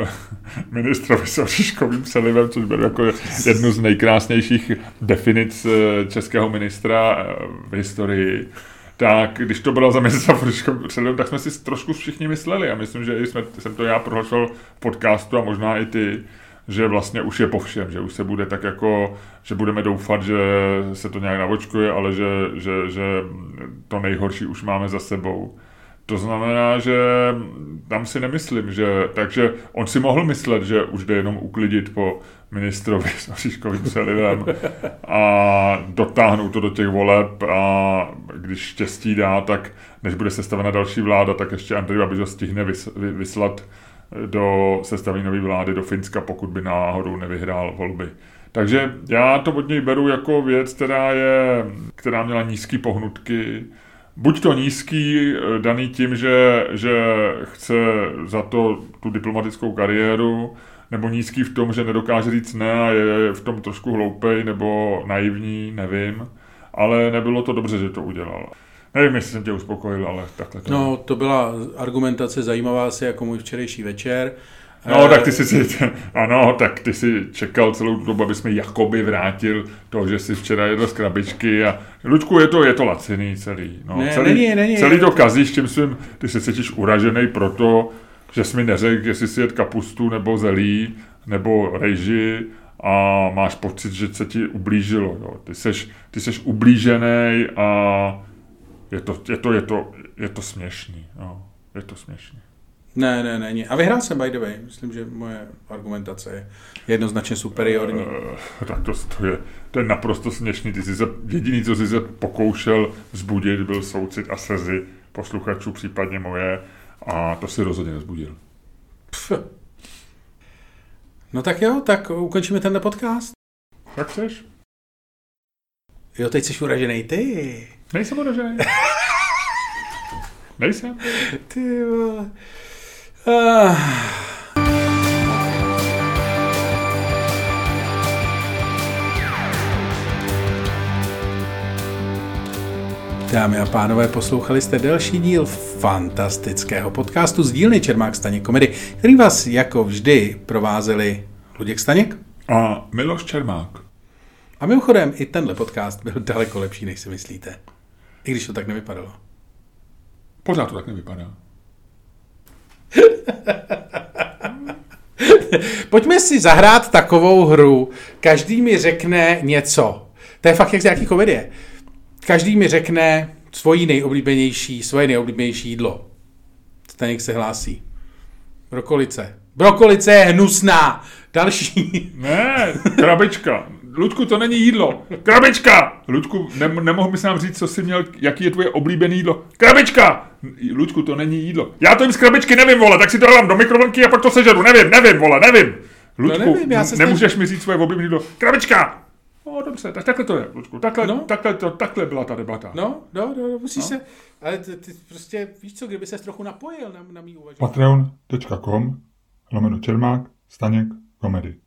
ministrovi s oříškovým přelivem, což beru jako jednu z nejkrásnějších definic českého ministra v historii, tak když to bral za ministra s oříškovým přelivem, tak jsme si trošku všichni mysleli. A myslím, že jsme, jsem to já prohlašoval v podcastu a možná i ty, že vlastně už je po všem, že už se bude tak jako, že budeme doufat, že se to nějak navočkuje, ale že, že, že to nejhorší už máme za sebou. To znamená, že tam si nemyslím, že, takže on si mohl myslet, že už jde jenom uklidit po ministrovi s oříškovým přelivem a dotáhnout to do těch voleb a když štěstí dá, tak než bude sestavena další vláda, tak ještě Andrej Babiš ho stihne vyslat do sestavení nové vlády do Finska, pokud by náhodou nevyhrál volby. Takže já to od něj beru jako věc, která, je, která měla nízký pohnutky. Buď to nízký, daný tím, že, že chce za to tu diplomatickou kariéru, nebo nízký v tom, že nedokáže říct ne a je v tom trošku hloupej nebo naivní, nevím. Ale nebylo to dobře, že to udělal. Nevím, jestli jsem tě uspokojil, ale takhle to... No, to byla argumentace zajímavá si jako můj včerejší večer. No, tak ty jsi, ano, tak ty jsi čekal celou dobu, aby jsme jakoby vrátil to, že jsi včera jedl z krabičky a... Luďku, je to, je to laciný celý. No, ne, celý, není, není, celý to kazíš, čím svým, ty se cítíš uraženej proto, že jsi mi neřekl, jestli si jet kapustu nebo zelí nebo rejži a máš pocit, že se ti ublížilo. No. Ty seš, ty seš ublíženej a... Je to, je to, je to, je to směšný, no, je to směšný. Ne, ne, ne, ne. A vyhrál jsem, by the way. Myslím, že moje argumentace je jednoznačně superiorní. E, tak to, to, je, to je naprosto směšný. Ty jsi se, jediný, co jsi se pokoušel vzbudit, byl soucit a slzy posluchačů, případně moje, a to si rozhodně nevzbudil. Pff. No tak jo, tak ukončíme tenhle podcast. Jak chceš? Jo, teď jsi uraženej ty. Nejsem uražený. Nejsem. Ty vole. Ah. Dámy a pánové, poslouchali jste další díl fantastického podcastu z dílny Čermák Staněk Komedy, který vás jako vždy provázeli Luděk Staněk a Miloš Čermák. A mimochodem, i tenhle podcast byl daleko lepší, než si myslíte. I když to tak nevypadalo. Pořád to tak nevypadá. Pojďme si zahrát takovou hru. Každý mi řekne něco. To je fakt jak z nějaký komedie. Každý mi řekne svoji nejoblíbenější, svoje nejoblíbenější jídlo. Staněk se hlásí. Brokolice. Brokolice je hnusná. Další. Ne, krabička. Ludku, to není jídlo. Krabička! Ludku, ne- nemohl bys nám říct, co jsi měl, jaký je tvoje oblíbené jídlo? Krabička! Ludku, to není jídlo. Já to jim z krabičky nevím, vole, tak si to dám do mikrovlnky a pak to sežeru. Nevím, nevím, vole, nevím. Ludku, nevím, já se nemůžeš nevím. mi říct svoje oblíbené jídlo. Krabička! No, dobře, tak takhle to je, Ludku. Takhle, no? takhle, to, takhle byla ta debata. No, no, no, musíš no. se... Ale ty, ty prostě, víš co, kdyby ses trochu napojil na, na mý uvažení. patreon tečka com lomeno Čermák, Staněk, komedy.